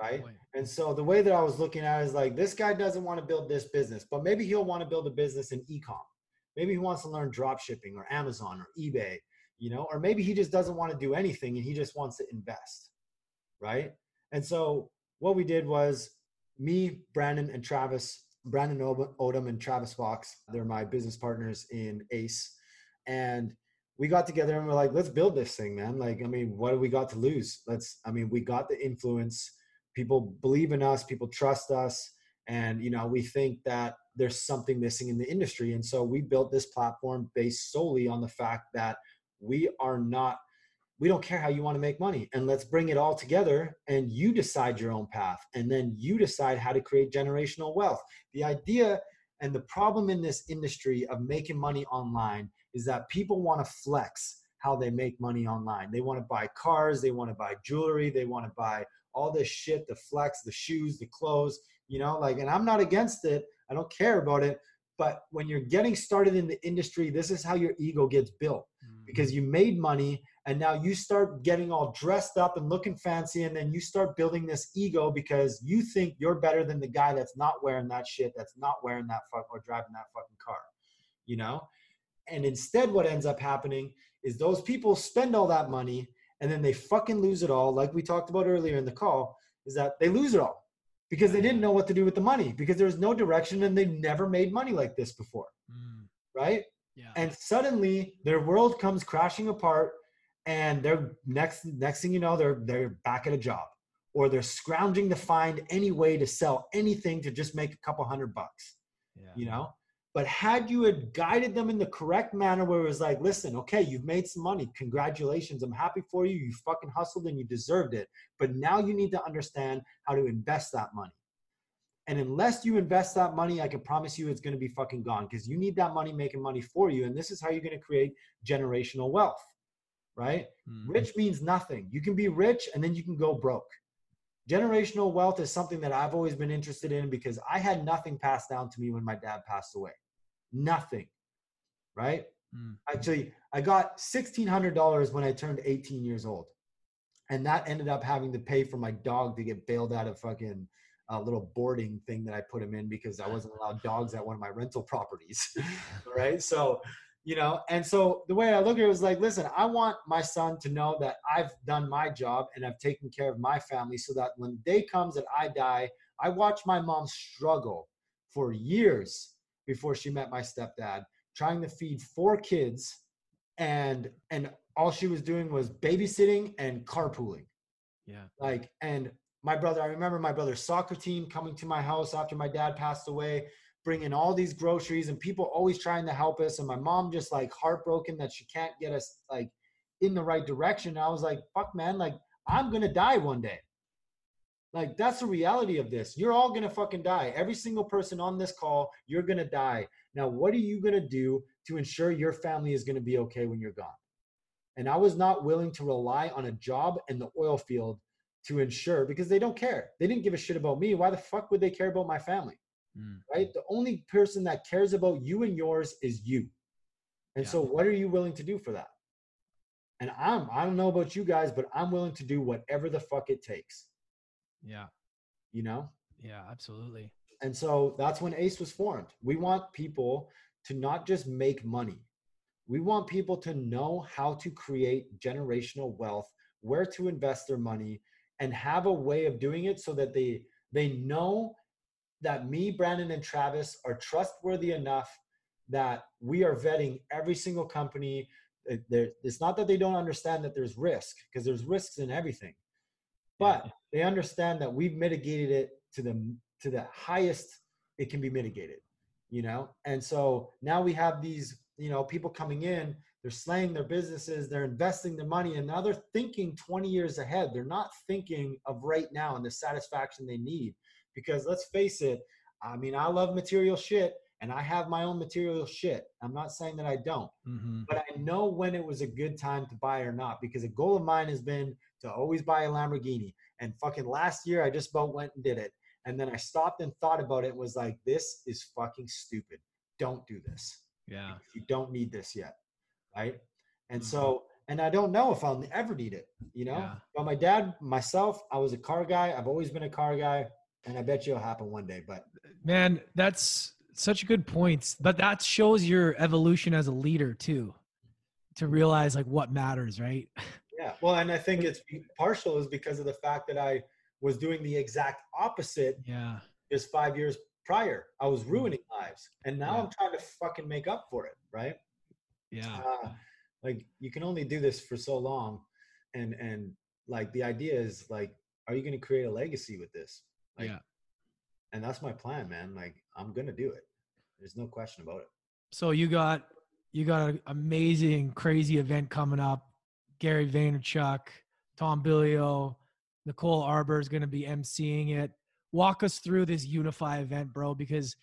Right. And so the way that I was looking at it is like, this guy doesn't want to build this business, but maybe he'll want to build a business in e-com. Maybe he wants to learn drop shipping or Amazon or eBay, you know, or maybe he just doesn't want to do anything and he just wants to invest. Right. And so what we did was me, Brandon and Travis, Brandon Odom and Travis Fox, they're my business partners in ACE. And we got together and we're like, let's build this thing, man. Like, I mean, what do we got to lose? Let's, I mean, we got the influence. People believe in us. People trust us. And, you know, we think that there's something missing in the industry. And so we built this platform based solely on the fact that we are not, we don't care how you want to make money, and let's bring it all together and you decide your own path. And then you decide how to create generational wealth. The idea and the problem in this industry of making money online is that people want to flex how they make money online. They want to buy cars, they want to buy jewelry, they want to buy all this shit, the flex, the shoes, the clothes, you know, like, and I'm not against it. I don't care about it. But when you're getting started in the industry, this is how your ego gets built, mm. because you made money and now you start getting all dressed up and looking fancy. And then you start building this ego because you think you're better than the guy that's not wearing that shit, that's not wearing that fuck or driving that fucking car, you know? And instead what ends up happening is those people spend all that money and then they fucking lose it all. Like we talked about earlier in the call, is that they lose it all because they didn't know what to do with the money, because there was no direction and they've never made money like this before. Mm. Right. Yeah. And suddenly their world comes crashing apart, and they're next, next thing you know, they're, they're back at a job, or they're scrounging to find any way to sell anything to just make a couple hundred bucks, yeah. you know? But had you had guided them in the correct manner where it was like, listen, okay, you've made some money. Congratulations. I'm happy for you. You fucking hustled and you deserved it. But now you need to understand how to invest that money. And unless you invest that money, I can promise you it's going to be fucking gone, because you need that money making money for you. And this is how you're going to create generational wealth, right? Mm-hmm. Rich means nothing. You can be rich and then you can go broke. Generational wealth is something that I've always been interested in, because I had nothing passed down to me when my dad passed away. Nothing, right? Mm-hmm. Actually, I got sixteen hundred dollars when I turned eighteen years old. And that ended up having to pay for my dog to get bailed out of fucking a little boarding thing that I put him in, because I wasn't allowed dogs at one of my rental properties. Right. So, you know, and so the way I look at it was like, listen, I want my son to know that I've done my job and I've taken care of my family, so that when the day comes that I die, I watched my mom struggle for years before she met my stepdad, trying to feed four kids. And, and all she was doing was babysitting and carpooling. Yeah. Like, and my brother, I remember my brother's soccer team coming to my house after my dad passed away, bringing all these groceries and people always trying to help us. And my mom just like heartbroken that she can't get us like in the right direction. And I was like, fuck man, like I'm going to die one day. Like that's the reality of this. You're all going to fucking die. Every single person on this call, you're going to die. Now, what are you going to do to ensure your family is going to be okay when you're gone? And I was not willing to rely on a job in the oil field to ensure, because they don't care. They didn't give a shit about me. Why the fuck would they care about my family? Mm. Right? The only person that cares about you and yours is you. And yeah. So what are you willing to do for that? And I'm, I don't know about you guys, but I'm willing to do whatever the fuck it takes. Yeah. You know? Yeah, absolutely. And so that's when ACE was formed. We want people to not just make money. We want people to know how to create generational wealth, where to invest their money, and have a way of doing it so that they they know that me, Brandon, and Travis are trustworthy enough that we are vetting every single company. It's not that they don't understand that there's risk, because there's risks in everything, but they understand that we've mitigated it to the to the highest it can be mitigated, you know? And so now we have these, you know, people coming in, they're slaying their businesses, they're investing their money, and now they're thinking twenty years ahead. They're not thinking of right now and the satisfaction they need. Because let's face it, I mean, I love material shit, and I have my own material shit. I'm not saying that I don't, mm-hmm. but I know when it was a good time to buy or not, because a goal of mine has been to always buy a Lamborghini. And fucking last year, I just about went and did it. And then I stopped and thought about it, was like, this is fucking stupid. Don't do this. Yeah. You don't need this yet. Right. And so, and I don't know if I'll ever need it, you know, yeah. But my dad, myself, I was a car guy. I've always been a car guy, and I bet you it'll happen one day, but man, that's such a good point. But that shows your evolution as a leader too, to realize like what matters. Right. Yeah. Well, and I think it's partial is because of the fact that I was doing the exact opposite. Yeah. Just five years prior, I was ruining lives, and now yeah. I'm trying to fucking make up for it. Right. Yeah. Uh, like you can only do this for so long. And, and like, the idea is like, are you going to create a legacy with this? Like, yeah. And that's my plan, man. Like I'm going to do it. There's no question about it. So you got, you got an amazing, crazy event coming up. Gary Vaynerchuk, Tom Bilyeu, Nicole Arbor is going to be emceeing it. Walk us through this Unify event, bro, because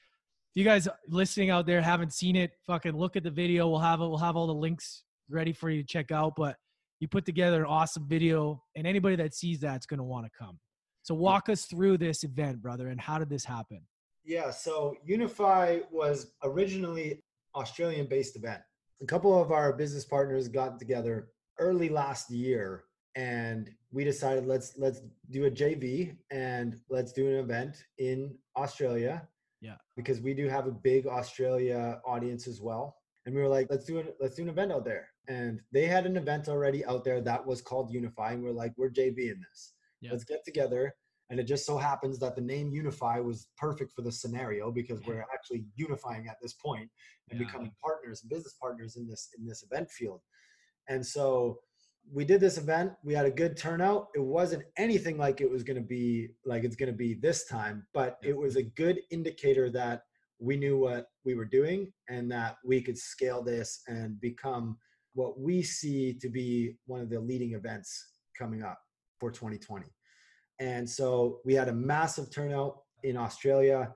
you guys listening out there haven't seen it, fucking look at the video. We'll have it. We'll have all the links ready for you to check out, but you put together an awesome video, and anybody that sees that's going to want to come. So walk us through this event, brother. And how did this happen? Yeah. So Unify was originally Australian based event. A couple of our business partners got together early last year, and we decided let's, let's do a J V and let's do an event in Australia. Yeah, because we do have a big Australia audience as well. And we were like, let's do an, let's do an event out there. And they had an event already out there that was called Unify. And we're like, we're J B in this. Yeah. Let's get together. And it just so happens that the name Unify was perfect for the scenario, because we're actually unifying at this point and yeah. becoming partners, business partners in this, in this event field. And so we did this event. We had a good turnout. It wasn't anything like it was going to be like it's going to be this time, but it was a good indicator that we knew what we were doing and that we could scale this and become what we see to be one of the leading events coming up for twenty twenty. And so we had a massive turnout in Australia.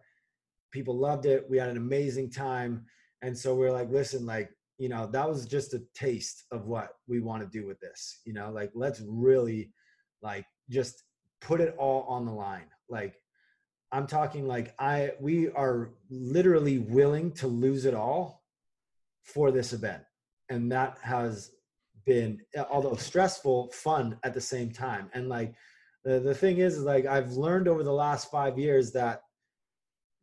People loved it. We had an amazing time. And so we were like, listen, like, you know, that was just a taste of what we want to do with this, you know, like, let's really like just put it all on the line. Like, I'm talking like I, we are literally willing to lose it all for this event. And that has been, although stressful, fun at the same time. And like, the, the thing is, is like, I've learned over the last five years that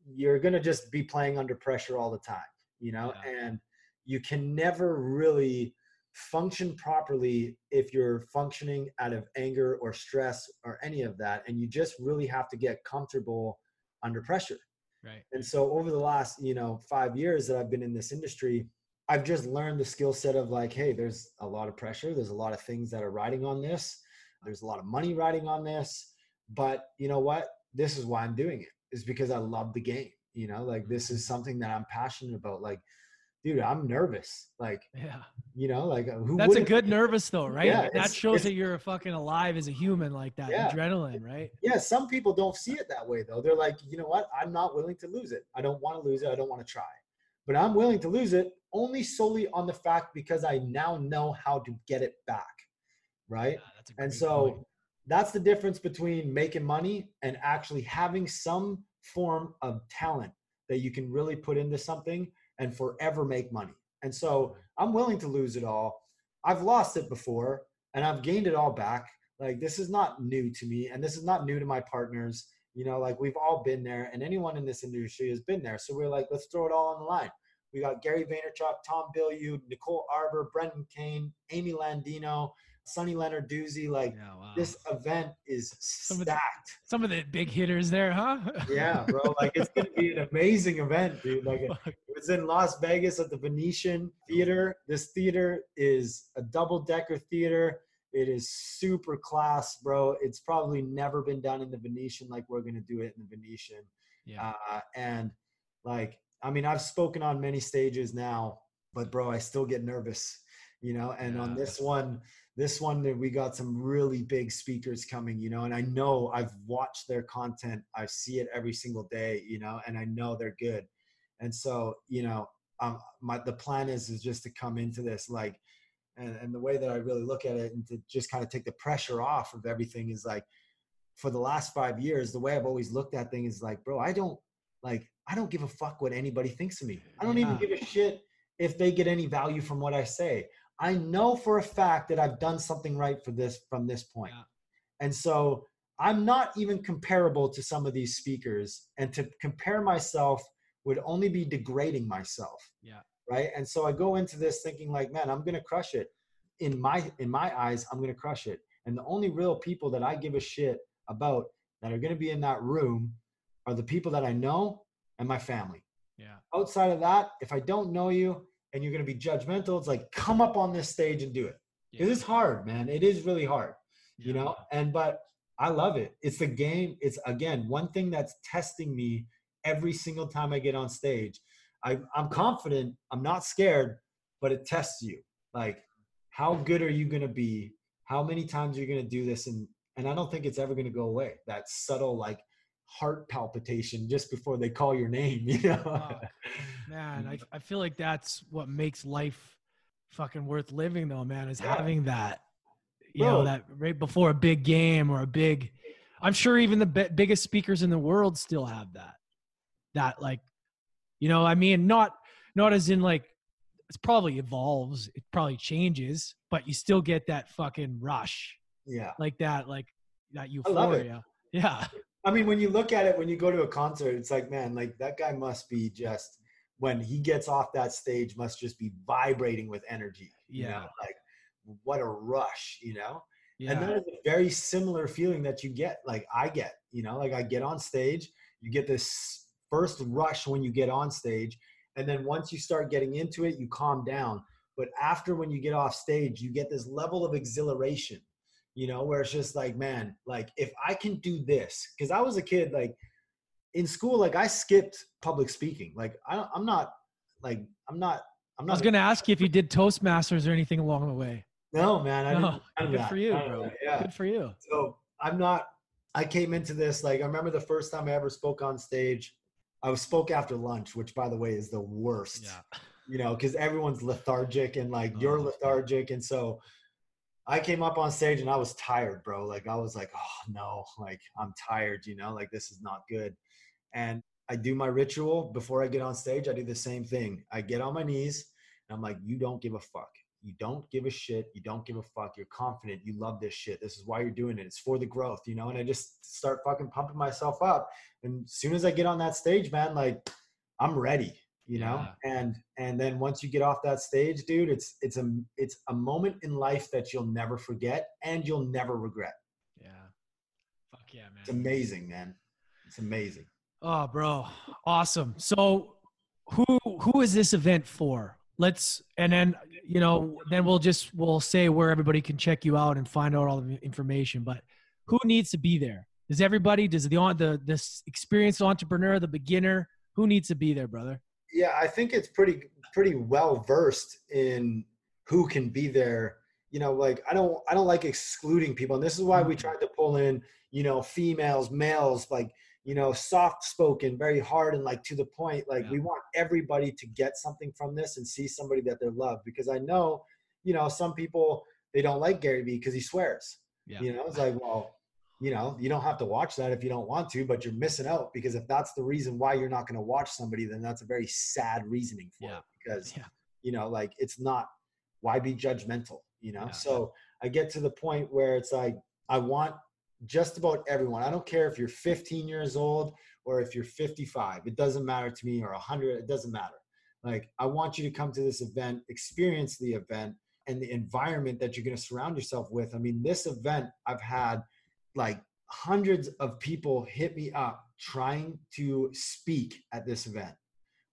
you're going to just be playing under pressure all the time, you know, yeah. and you can never really function properly if you're functioning out of anger or stress or any of that. And you just really have to get comfortable under pressure. Right. And so over the last, you know, five years that I've been in this industry, I've just learned the skill set of like, hey, there's a lot of pressure. There's a lot of things that are riding on this. There's a lot of money riding on this, but you know what? This is why I'm doing it, is because I love the game. You know, like this is something that I'm passionate about. Like, dude, I'm nervous. Like, yeah. you know, like who that's a good nervous though, right? Yeah, that shows that you're fucking alive as a human, like that yeah. adrenaline, right? Yeah. Some people don't see it that way though. They're like, you know what? I'm not willing to lose it. I don't want to lose it. I don't want to try, but I'm willing to lose it only solely on the fact because I now know how to get it back. Right. Yeah, and so point. That's the difference between making money and actually having some form of talent that you can really put into something and forever make money. And so I'm willing to lose it all. I've lost it before and I've gained it all back. Like this is not new to me and this is not new to my partners. You know, like we've all been there and anyone in this industry has been there. So we're like, let's throw it all on the line. We got Gary Vaynerchuk, Tom Bilyeu, Nicole Arbor, Brendan Kane, Amy Landino, Sonny Leonard doozy, like yeah, wow. This event is some stacked. Of the, some of the big hitters there, huh? Yeah, bro. Like it's going to be an amazing event, dude. Like it, it was in Las Vegas at the Venetian theater. This theater is a double decker theater. It is super class, bro. It's probably never been done in the Venetian. Like we're going to do it in the Venetian. Yeah. Uh, and like, I mean, I've spoken on many stages now, but bro, I still get nervous, you know, and yeah. on this one, This one that we got some really big speakers coming, you know, and I know I've watched their content. I see it every single day, you know, and I know they're good. And so, you know, um, my, the plan is, is just to come into this, like, and, and the way that I really look at it and to just kind of take the pressure off of everything is like, for the last five years, the way I've always looked at things is like, bro, I don't like, I don't give a fuck what anybody thinks of me. I don't yeah. even give a shit if they get any value from what I say. I know for a fact that I've done something right for this from this point. Yeah. And so I'm not even comparable to some of these speakers, and to compare myself would only be degrading myself. Yeah. Right. And so I go into this thinking like, man, I'm going to crush it in my, in my eyes, I'm going to crush it. And the only real people that I give a shit about that are going to be in that room are the people that I know and my family. Yeah. Outside of that, if I don't know you, and you're going to be judgmental, it's like, come up on this stage and do it. Yeah. It is hard, man. It is really hard, you yeah. know? And, but I love it. It's the game. It's again, one thing that's testing me every single time I get on stage. I, I'm confident. I'm not scared, but it tests you. Like, how good are you going to be? How many times are you going to do this? And, and I don't think it's ever going to go away. That subtle, like, heart palpitation just before they call your name, you know? Oh, man, I, I feel like that's what makes life fucking worth living though, man, is yeah. having that, you Bro. know, that right before a big game or a big, I'm sure even the b- biggest speakers in the world still have that, that like, you know, I mean, not, not as in like, it's probably evolves. It probably changes, but you still get that fucking rush. Yeah. Like that, like that euphoria. Yeah. I mean, when you look at it, when you go to a concert, it's like, man, like that guy must be just, when he gets off that stage, must just be vibrating with energy. Yeah. You know? Like what a rush, you know? Yeah. And that is a very similar feeling that you get. Like I get, you know, like I get on stage, you get this first rush when you get on stage. And then once you start getting into it, you calm down. But after, when you get off stage, you get this level of exhilaration. You know, where it's just like, man, like if I can do this, because I was a kid, like in school, like I skipped public speaking. Like I, I'm not like, I'm not, I'm not. I was going to ask you if you did Toastmasters or anything along the way. No, man. I no. Didn't, good that. for you, bro. Yeah. Good for you. So I'm not, I came into this, like, I remember the first time I ever spoke on stage, I spoke after lunch, which by the way is the worst, yeah. you know, cause everyone's lethargic and like oh. you're lethargic. And so I came up on stage and I was tired, bro. Like I was like, oh no, like I'm tired, you know, like this is not good. And I do my ritual before I get on stage. I do the same thing. I get on my knees and I'm like, you don't give a fuck. You don't give a shit. You don't give a fuck. You're confident. You love this shit. This is why you're doing it. It's for the growth, you know? And I just start fucking pumping myself up. And as soon as I get on that stage, man, like I'm ready, you know? Yeah. And, and then once you get off that stage, dude, it's, it's a, it's a moment in life that you'll never forget and you'll never regret. Yeah. Fuck yeah, man. It's amazing, man. It's amazing. Oh, bro. Awesome. So who, who is this event for? Let's, and then, you know, then we'll just, we'll say where everybody can check you out and find out all the information, but who needs to be there? Does everybody, does the, the, this experienced entrepreneur, the beginner, who needs to be there, brother? Yeah. I think it's pretty, pretty well versed in who can be there. You know, like I don't, I don't like excluding people. And this is why we tried to pull in, you know, females, males, like, you know, soft spoken, very hard and like to the point, like yeah. we want everybody to get something from this and see somebody that they love. Because I know, you know, some people, they don't like Gary Vee because he swears, yeah. you know, it's like, well, you know, you don't have to watch that if you don't want to, but you're missing out because if that's the reason why you're not going to watch somebody, then that's a very sad reasoning for yeah. it because, yeah. you know, like it's not, why be judgmental, you know? Yeah. So I get to the point where it's like, I want just about everyone. I don't care if you're fifteen years old or if you're fifty-five, it doesn't matter to me, or a hundred, it doesn't matter. Like, I want you to come to this event, experience the event and the environment that you're going to surround yourself with. I mean, this event, I've had like hundreds of people hit me up trying to speak at this event,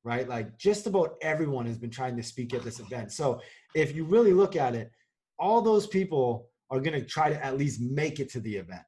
right? Like just about everyone has been trying to speak at this event. So if you really look at it, all those people are going to try to at least make it to the event.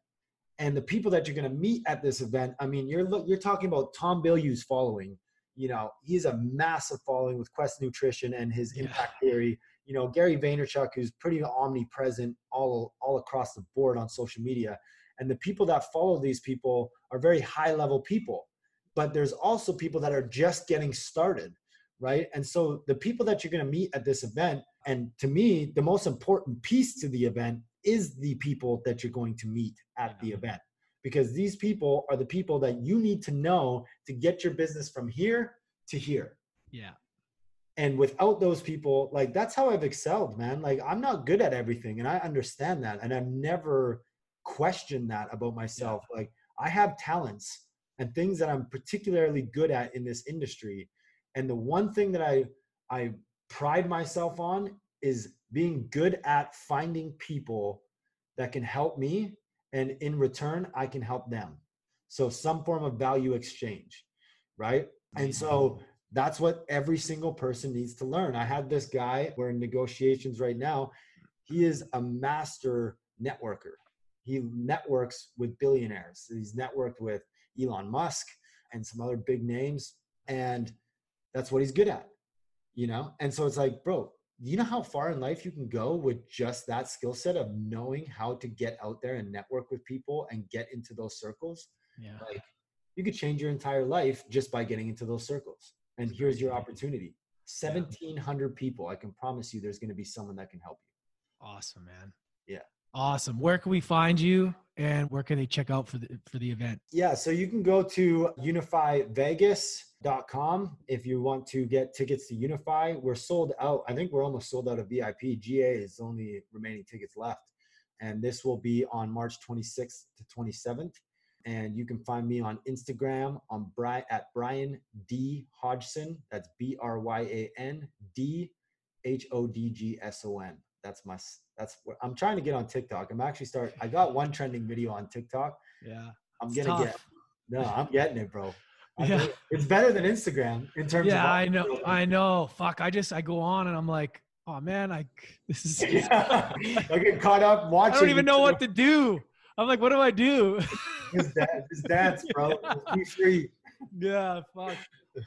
And the people that you're going to meet at this event, I mean, you're you're talking about Tom Bilyeu's following. You know, he's a massive following with Quest Nutrition and his yeah. Impact Theory. You know, Gary Vaynerchuk, who's pretty omnipresent all all across the board on social media. And the people that follow these people are very high level people. But there's also people that are just getting started, right? And so the people that you're going to meet at this event, and to me, the most important piece to the event is the people that you're going to meet at the event, because these people are the people that you need to know to get your business from here to here. Yeah. And without those people, like that's how I've excelled, man. Like I'm not good at everything and I understand that. And I've never questioned that about myself. Yeah. Like I have talents and things that I'm particularly good at in this industry. And the one thing that I, I pride myself on is being good at finding people that can help me. And in return, I can help them. So some form of value exchange, right? And so that's what every single person needs to learn. I had this guy, we're in negotiations right now. He is a master networker. He networks with billionaires. He's networked with Elon Musk and some other big names. And that's what he's good at, you know? And so it's like, bro, you know how far in life you can go with just that skill set of knowing how to get out there and network with people and get into those circles. Yeah. Like you could change your entire life just by getting into those circles. And here's your opportunity. seventeen hundred people. I can promise you there's going to be someone that can help you. Awesome, man. Yeah. Awesome. Where can we find you and where can they check out for the, for the event? Yeah. So you can go to unify vegas dot com if you want to get tickets to Unify. We're sold out. I think we're almost sold out of V I P. G A is only remaining tickets left. And this will be on March twenty-sixth to twenty-seventh. And you can find me on Instagram on Brian at Brian D Hodgson. That's B R Y A N D H O D G S O N. That's my, that's what I'm trying to get on TikTok. I'm actually start. I got one trending video on TikTok. Yeah. I'm going to get, no, I'm getting it, bro. Yeah. It's better than Instagram in terms yeah, of. Yeah, I know. I know. Fuck. I just, I go on and I'm like, oh man, I, this is, yeah. I get caught up watching. I don't even know what to do. I'm like, what do I do? Just dance, just dance, bro. Just be free. Yeah, fuck.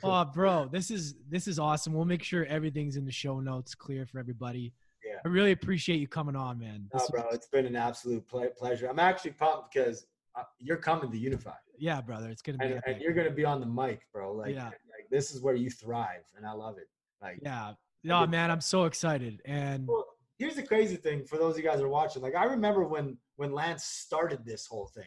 Oh, bro, this is this is awesome. We'll make sure everything's in the show notes, clear for everybody. Yeah, I really appreciate you coming on, man. Oh, bro, it's been an absolute ple- pleasure. I'm actually pumped because uh, you're coming to Unify. Yeah, brother, it's gonna be. And, and you're gonna be on the mic, bro. Like, yeah. like this is where you thrive, and I love it. Like, yeah, yeah, man, I'm so excited. And well, here's the crazy thing for those of you guys who are watching. Like, I remember when when Lance started this whole thing.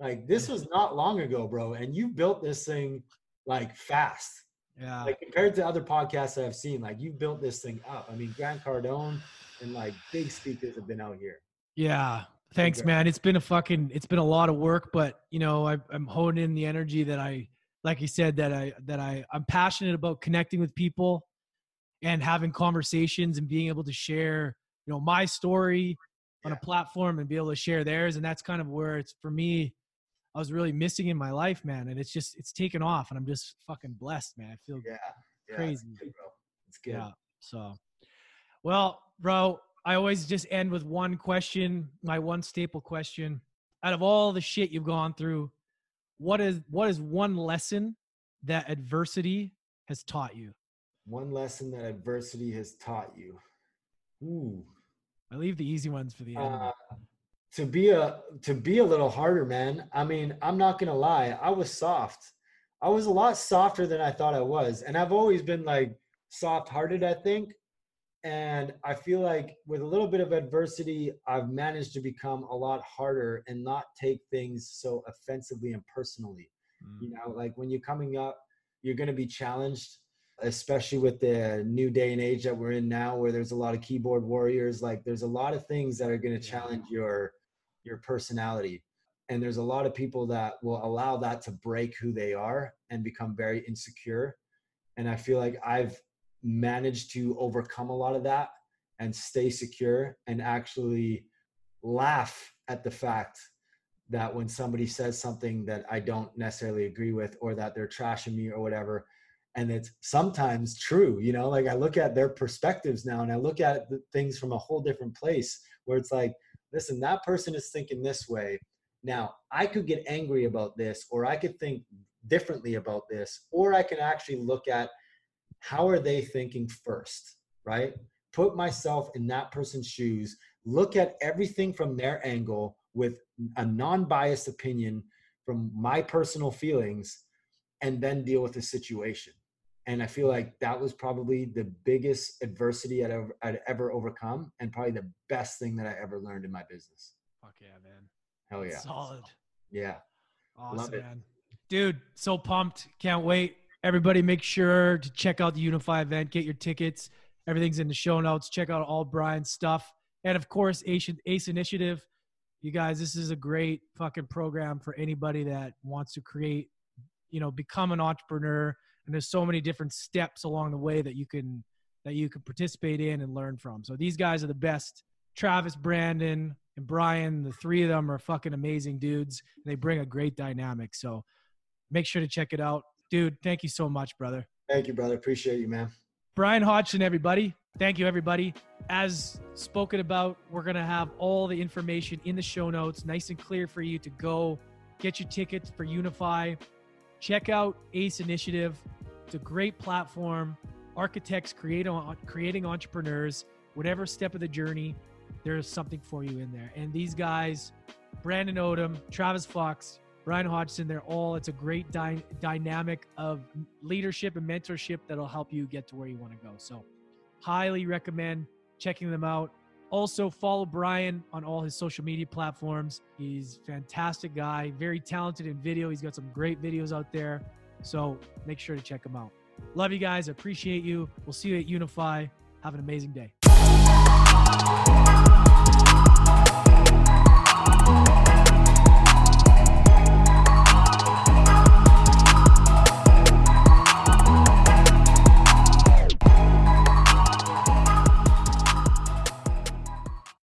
Like, this was not long ago, bro. And you built this thing like fast. Yeah. Like, compared to other podcasts I've seen, like, you built this thing up. I mean, Grant Cardone and like big speakers have been out here. Yeah. Thanks, like, man. It's been a fucking, it's been a lot of work, but you know, I, I'm honing in the energy that I, like you said, that I, that I, I'm passionate about connecting with people and having conversations and being able to share, you know, my story yeah. on a platform and be able to share theirs. And that's kind of where it's for me. I was really missing in my life, man. And it's just, it's taken off and I'm just fucking blessed, man. I feel yeah, yeah, crazy. It's good, bro. It's good. Yeah, so, well, bro, I always just end with one question, my one staple question. Out of all the shit you've gone through, what is, what is one lesson that adversity has taught you? One lesson that adversity has taught you. Ooh. I leave the easy ones for the end. Uh, To be a to be a little harder, man. I mean, I'm not gonna lie. I was soft. I was a lot softer than I thought I was, and I've always been like soft-hearted, I think. And I feel like with a little bit of adversity, I've managed to become a lot harder and not take things so offensively and personally. Mm. You know, like when you're coming up, you're gonna be challenged, especially with the new day and age that we're in now, where there's a lot of keyboard warriors. Like, there's a lot of things that are gonna challenge your your personality. And there's a lot of people that will allow that to break who they are and become very insecure. And I feel like I've managed to overcome a lot of that and stay secure and actually laugh at the fact that when somebody says something that I don't necessarily agree with, or that they're trashing me or whatever, and it's sometimes true, you know, like I look at their perspectives now and I look at things from a whole different place where it's like, listen, that person is thinking this way. Now, I could get angry about this, or I could think differently about this, or I can actually look at how are they thinking first, right? Put myself in that person's shoes, look at everything from their angle with a non-biased opinion from my personal feelings, and then deal with the situation. And I feel like that was probably the biggest adversity I'd ever, I'd ever overcome, and probably the best thing that I ever learned in my business. Fuck yeah, man. Hell yeah. Solid. Yeah. Awesome, love it, man. Dude, so pumped. Can't wait. Everybody make sure to check out the Unify event. Get your tickets. Everything's in the show notes. Check out all Brian's stuff. And, of course, ACE, ACE Initiative. You guys, this is a great fucking program for anybody that wants to create, you know, become an entrepreneur. And there's so many different steps along the way that you can, that you can participate in and learn from. So these guys are the best. Travis, Brandon, and Brian, the three of them are fucking amazing dudes. They bring a great dynamic. So make sure to check it out. Dude, thank you so much, brother. Thank you, brother. Appreciate you, man. Brian Hodgson, everybody. Thank you, everybody. As spoken about, we're going to have all the information in the show notes, nice and clear for you to go get your tickets for Unify. Check out ACE Initiative. It's a great platform. Architects, create, creating entrepreneurs, whatever step of the journey, there's something for you in there. And these guys, Brandon Odom, Travis Fox, Brian Hodgson, they're all, it's a great dy- dynamic of leadership and mentorship that'll help you get to where you want to go. So highly recommend checking them out. Also follow Brian on all his social media platforms. He's a fantastic guy, very talented in video. He's got some great videos out there. So make sure to check him out. Love you guys. I appreciate you. We'll see you at Unify. Have an amazing day.